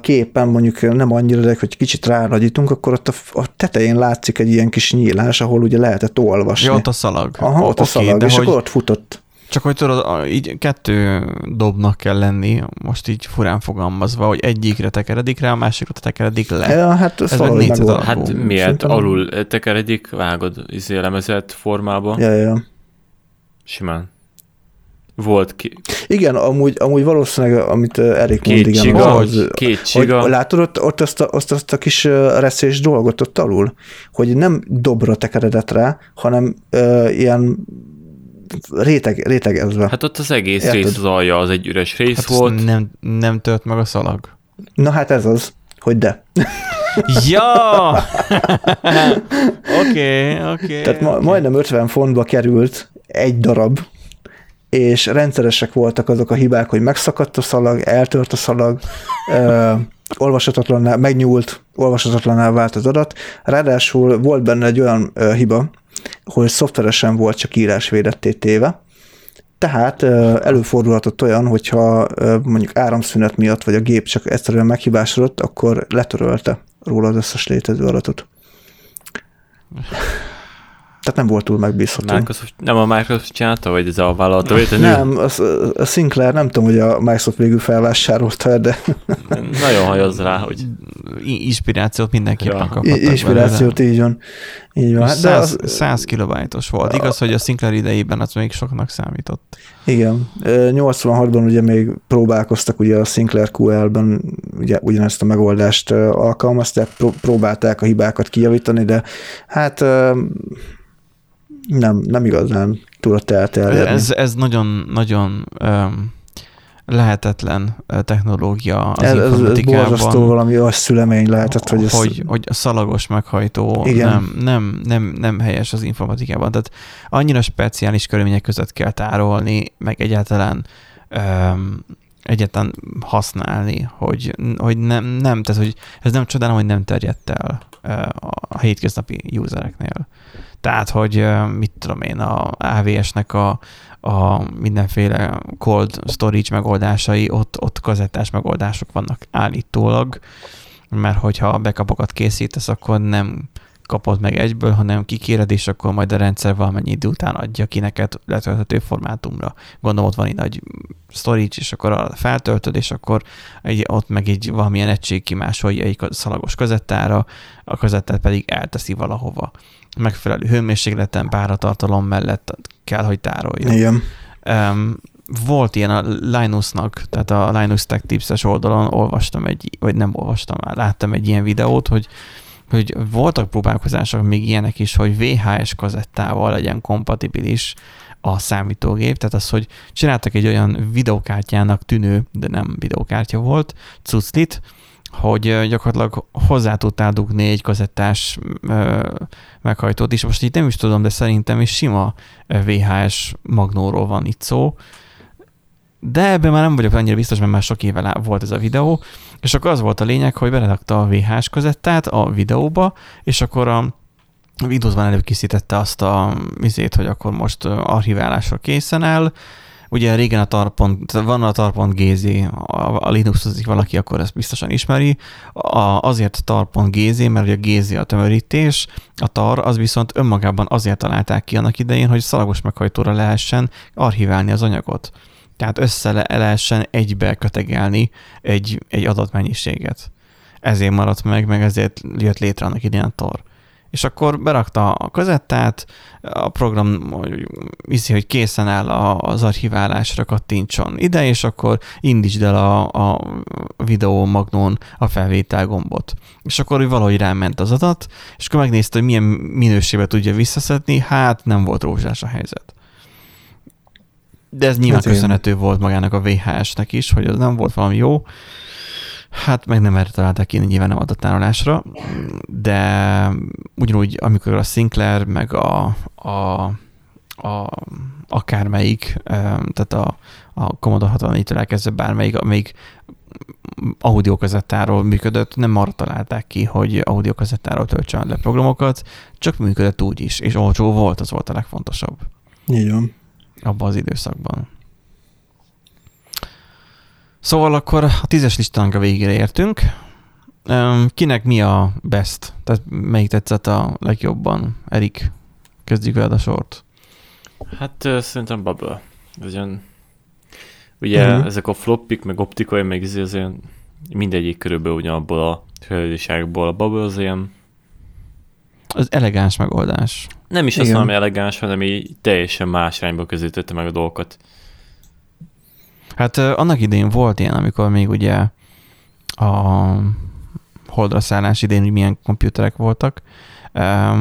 képen, mondjuk nem annyira, de hogy kicsit ránagyítunk, akkor ott a, a tetején látszik egy ilyen kis nyílás, ahol ugye lehetett olvasni. Ja, ott a szalag. Aha, o, ott a szalag, okay, de és hogy, akkor ott futott. Csak hogy tudod, így kettő dobnak kell lenni, most így furán fogalmazva, hogy egyikre tekeredik rá, a másikra tekeredik le. Ja, hát ez meg meg hát miért alul tekeredik, vágod izélemezett formába. Ja, ja. Simán. volt ki. Igen, amúgy, amúgy valószínűleg, amit Erik mond, igen. Az, hogy, látod, ott, ott azt, a, azt, azt a kis reszés dolgot ott alul, hogy nem dobra tekeredett rá, hanem ö, ilyen réteg, rétegezve. Hát ott az egész Érted? rész az alja, az egy üres rész hát volt. Nem, nem tört meg a szalag. Na hát ez az, hogy de. Ja! Oké, oké. Okay, okay, Tehát ma, okay. majdnem ötven fontba került egy darab, és rendszeresek voltak azok a hibák, hogy megszakadt a szalag, eltört a szalag, ö, olvashatatlanná, megnyúlt, olvashatatlanná vált az adat. Ráadásul volt benne egy olyan ö, hiba, hogy szoftveresen volt csak írásvédetté téve, tehát ö, előfordulhatott olyan, hogyha ö, mondjuk áramszünet miatt, vagy a gép csak egyszerűen meghibásodott, akkor letörölte róla az összes létező adatot. Tehát nem volt túl megbízható. Microsoft, nem a Microsoft csinálta, vagy ez a vállalat? Nem, a, a Sinclair, nem tudom, hogy a Microsoft végül felvásárolta, de... Nagyon hajaz rá, hogy... Inspirációt mindenképpen ja. kaphattak. Inspirációt, így van. Így van. Hát, de száz, az... száz kilobájtos volt. Igaz, hogy a Sinclair idejében az még soknak számított. Igen. nyolcvanhatban ugye még próbálkoztak, ugye a Sinclair kú el-ben ugye ugyanezt a megoldást alkalmazták, próbálták a hibákat kijavítani, de hát... Nem, nem igazán tudott elterjedni. Ez, ez nagyon, nagyon um, lehetetlen technológia az ez, informatikában. Ez borzasztó valami az szülemény lehetett, hogy... Hogy, ez... hogy a szalagos meghajtó nem, nem, nem, nem helyes az informatikában. Tehát annyira speciális körülmények között kell tárolni, meg egyáltalán um, egyáltalán használni, hogy, hogy nem, nem, tehát hogy ez nem csodálom, hogy nem terjedt el a hétköznapi usereknél. Tehát, hogy mit tudom én, a á vé es-nek a, a mindenféle cold storage megoldásai, ott, ott kazettás megoldások vannak állítólag, mert hogyha backupokat készítesz, akkor nem kapod meg egyből, hanem kikéred, és akkor majd a rendszer valamennyi idő után adja ki neked letölthető formátumra. Gondolom, ott van egy nagy storage, és akkor feltöltöd, és akkor egy, ott meg így valamilyen egység kimásolja egy szalagos kazettára, a kazettát pedig elteszi valahova. Megfelelő hőmérsékleten, páratartalom mellett kell, hogy tároljon. Igen. Um, volt ilyen a Linusnak, tehát a Linus Tech Tips-es oldalon olvastam egy, vagy nem olvastam már, láttam egy ilyen videót, hogy hogy voltak próbálkozások még ilyenek is, hogy vé há es kazettával legyen kompatibilis a számítógép, tehát az, hogy csináltak egy olyan videokártyának tűnő, de nem videokártya volt, cucclit, hogy gyakorlatilag hozzá tudtál dugni egy kazettás ö, meghajtót, és most így nem is tudom, de szerintem is sima vé há es magnóról van itt szó, de ebben már nem vagyok annyira biztos, mert már sok éve volt ez a videó, és akkor az volt a lényeg, hogy beledakta a vé há es kazettát a videóba, és akkor a Windowsban előkészítette azt a izét, hogy akkor most archiválásra készen áll. Ugye régen a tarpont, van a tarpont.gz, a Linuxozik valaki, akkor ezt biztosan ismeri. A, azért tarpont.gz, mert a gz a tömörítés, a tar az viszont önmagában azért találták ki annak idején, hogy szalagos meghajtóra lehessen archiválni az anyagot. Tehát össze lehessen egybe kötegelni egy, egy adatmennyiséget. Ezért maradt meg, meg ezért jött létre annak idején a tor. És akkor berakta a kazettát, a program viszi, hogy készen áll az archiválásra, kattintson ide, és akkor indítsd el a, a videó magnón a felvétel gombot. És akkor valahogy ráment az adat, és akkor megnézte, hogy milyen minőségben tudja visszaszedni, hát nem volt rózsás a helyzet. De ez nyilván hát köszönhető én. Volt magának a vé há es-nek is, hogy az nem volt valami jó. Hát meg nem erre találták én nyilván nem adattárolásra, de ugyanúgy, amikor a Sinclair, meg a, a, a akármelyik, tehát a, a Commodore hatvannégytől elkezdve bármelyik, amelyik audiokazettáról működött, nem arra találták ki, hogy audiokazettáról töltsön le programokat, csak működött úgy is, és olcsó volt, az volt a legfontosabb. Így van. Abban az időszakban. Szóval akkor a tízes listának a végére értünk. Kinek mi a best? Tehát melyik tetszett a legjobban? Erik, kezdjük veled a sort. Hát szerintem Bubble. Ugyan, ugye uh-huh. ezek a floppik, meg optikai, meg az mindegyik körülbelül ugyanabból a felelősségból. A Bubble az ilyen... Az elegáns megoldás. Nem is azt mondom, hogy elegáns, hanem így teljesen más irányba közítette meg a dolgokat. Hát annak idén volt ilyen, amikor még ugye a holdra szállás idén milyen komputerek voltak,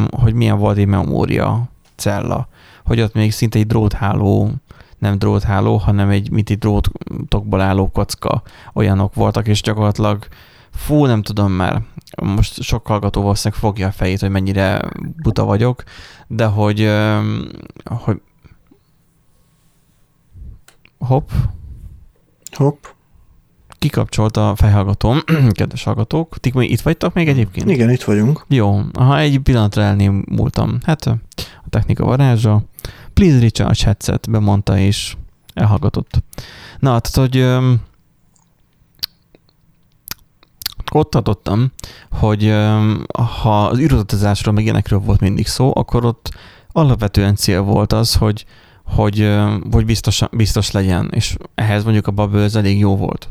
hogy milyen volt egy memória cella, hogy ott még szinte egy drótháló, nem drótháló, hanem egy miti drótokból álló kocka, olyanok voltak, és gyakorlatilag fú, nem tudom már, most sok hallgató valószínűleg fogja a fejét, hogy mennyire buta vagyok, de hogy, hogy hopp, hopp, kikapcsolt a fejhallgatóm, kedves hallgatók. Ti itt vagytok még egyébként? Igen, itt vagyunk. Jó, ha egy pillanatra elnémultam. Hát a technika varázsa. Please recharge headset, bemondta és elhallgatott. Na, tehát, hogy öm, ott adottam, hogy öm, ha az űrkutatásról meg ilyenekről volt mindig szó, akkor ott alapvetően cél volt az, hogy, hogy, hogy biztos, biztos legyen, és ehhez mondjuk a Bubble elég jó volt.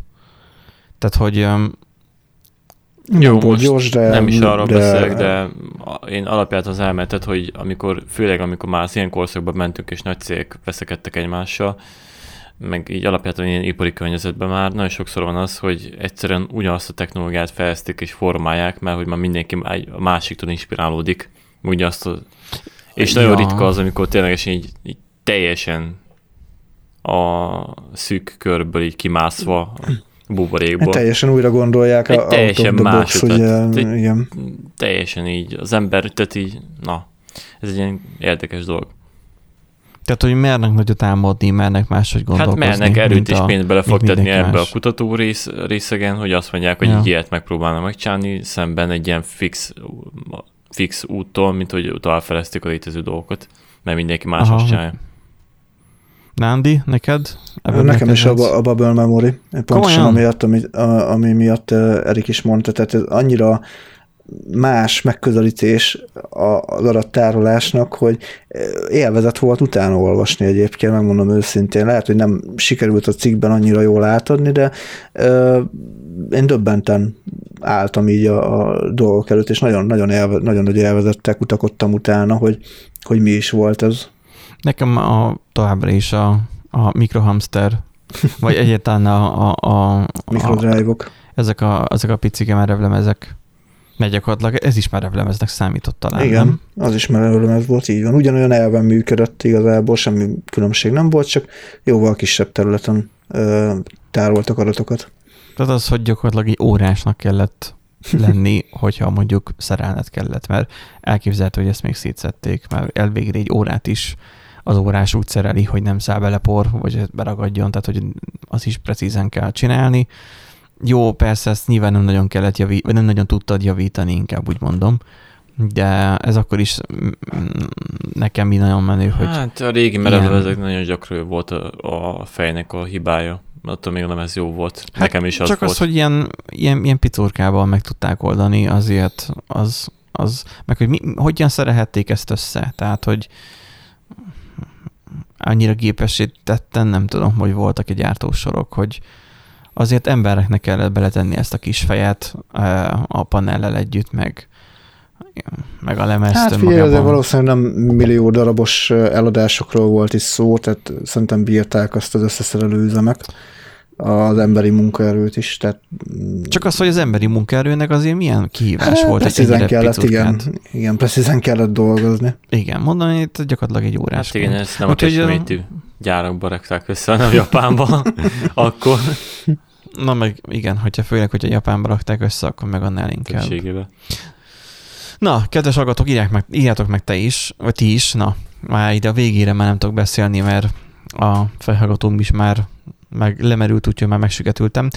Tehát, hogy jó, most gyors, de, nem is arra de... beszélek, de én alapját az elmetet, hogy amikor, főleg amikor már az ilyen korszakban mentünk, és nagy cégek veszekedtek egymással, meg így alapjában ilyen ipari környezetben már nagyon sokszor van az, hogy egyszerűen ugyanazt a technológiát fejlesztik és formálják, mert hogy már mindenki a másiktól inspirálódik, ugyanazt a... És ja. Nagyon ritka az, amikor ténylegesen így, így teljesen a szűk körből így kimászva... buborékból. Teljesen újra gondolják a teljesen más, igen. Teljesen így az ember, tehát így, na, ez egy ilyen érdekes dolog. Tehát, hogy mernek nagyot álmodni, mernek máshogy gondolkozni. Hát mernek erőt és pénzt belefogtatni ebbe a kutató rész, részegen, hogy azt mondják, hogy ja. Így ilyet megpróbálnak megcsinálni, szemben egy ilyen fix, fix úttól, mint hogy továbbfejlesztik a létező dolgokat, mert mindenki máshoz csinálja. Nándi, neked? Nekem neked is a, a Bubble Memory. Pontosan amiatt, ami, ami miatt Erik is mondta, tehát ez annyira más megközelítés az adattárolásnak, hogy élvezet volt utána olvasni egyébként, megmondom őszintén. Lehet, hogy nem sikerült a cikkben annyira jól átadni, de ö, én döbbenten álltam így a, a dolgok előtt, és nagyon-nagyon élve, nagyon nagy élvezettek utakodtam utána, hogy, hogy mi is volt ez. Nekem a, továbbra is a, a mikrohamster, vagy egyáltalán a... a, a, a mikrodrive-ok. Ezek a, ezek a picike merevlemezek. Mert gyakorlatilag ez is merevlemeznek számított talán. Igen, nem? Az is merevlemez volt, így van. Ugyanolyan elven működött igazából, semmi különbség nem volt, csak jóval kisebb területen ö, tároltak adatokat. Tehát az, hogy gyakorlatilag egy órásnak kellett lenni, hogyha mondjuk szerelned kellett, mert elképzelhető, hogy ezt még szétszették, mert elvégre egy órát is az órás úgy szereli, hogy nem száll bele por, vagy beragadjon, tehát hogy az is precízen kell csinálni. Jó, persze ezt nyilván nem nagyon kellett javítani, vagy nem nagyon tudtad javítani, inkább úgy mondom, de ez akkor is nekem így nagyon menő, hogy... Hát a régi merevlemezek nagyon gyakran volt a, a fejnek a hibája, attól még nem ez jó volt. Hát nekem is az csak volt. Az, hogy ilyen, ilyen, ilyen picórkával meg tudták oldani, azért az, az meg hogy mi, hogyan szerelhették ezt össze, tehát hogy annyira gépesítetten, nem tudom, hogy voltak egy gyártósorok, hogy azért embereknek kellett beletenni ezt a kis fejet a panellel együtt, meg, meg a lemezt hát, magában. Hát figyelj, valószínűleg nem millió darabos eladásokról volt is szó, tehát szerintem bírták azt az összeszerelő üzemek, az emberi munkaerőt is. Tehát... Csak az, hogy az emberi munkaerőnek azért milyen kihívás hát, volt. Precízen kellett, igen, igen, precízen kellett dolgozni. Igen, mondom, hogy itt gyakorlatilag egy órás. Hát igen, ezt nem hát, a testmétű a... gyárakba rakták össze, hanem Japánban. Akkor... Na meg igen, hogyha főleg, hogyha Japánba rakták össze, akkor meg annál inkább. Többségében. Na, kedves hallgatók, írják meg, írjátok meg te is, vagy ti is, na, már ide a végére már nem tudok beszélni, mert a fejhallgatóm is már meg lemerült, úgyhogy már megsüketültem.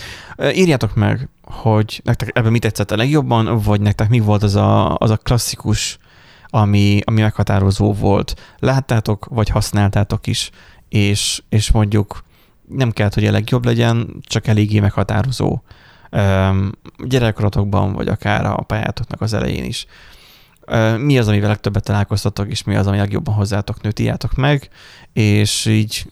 Írjátok meg, hogy nektek ebben mi tetszett a legjobban, vagy nektek mi volt az a, az a klasszikus, ami, ami meghatározó volt. Láttátok, vagy használtátok is, és, és mondjuk nem kellett, hogy a legjobb legyen, csak eléggé meghatározó. Gyerekkoratokban, vagy akár a pályátoknak az elején is. Mi az, amivel legtöbbet találkoztatok, és mi az, ami legjobban hozzátok nőtt, írjátok meg, és így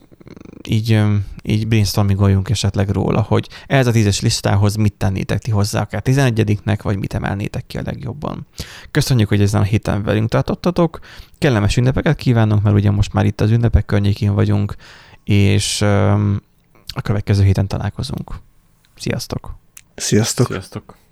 így, így brainstormingoljunk esetleg róla, hogy ez a tízes listához mit tennétek ti hozzá, akár tizenegyediknek, vagy mit emelnétek ki a legjobban. Köszönjük, hogy ezen a héten velünk tartottatok, kellemes ünnepeket kívánunk, mert ugye most már itt az ünnepek környékén vagyunk, és A következő héten találkozunk. Sziasztok! Sziasztok! Sziasztok.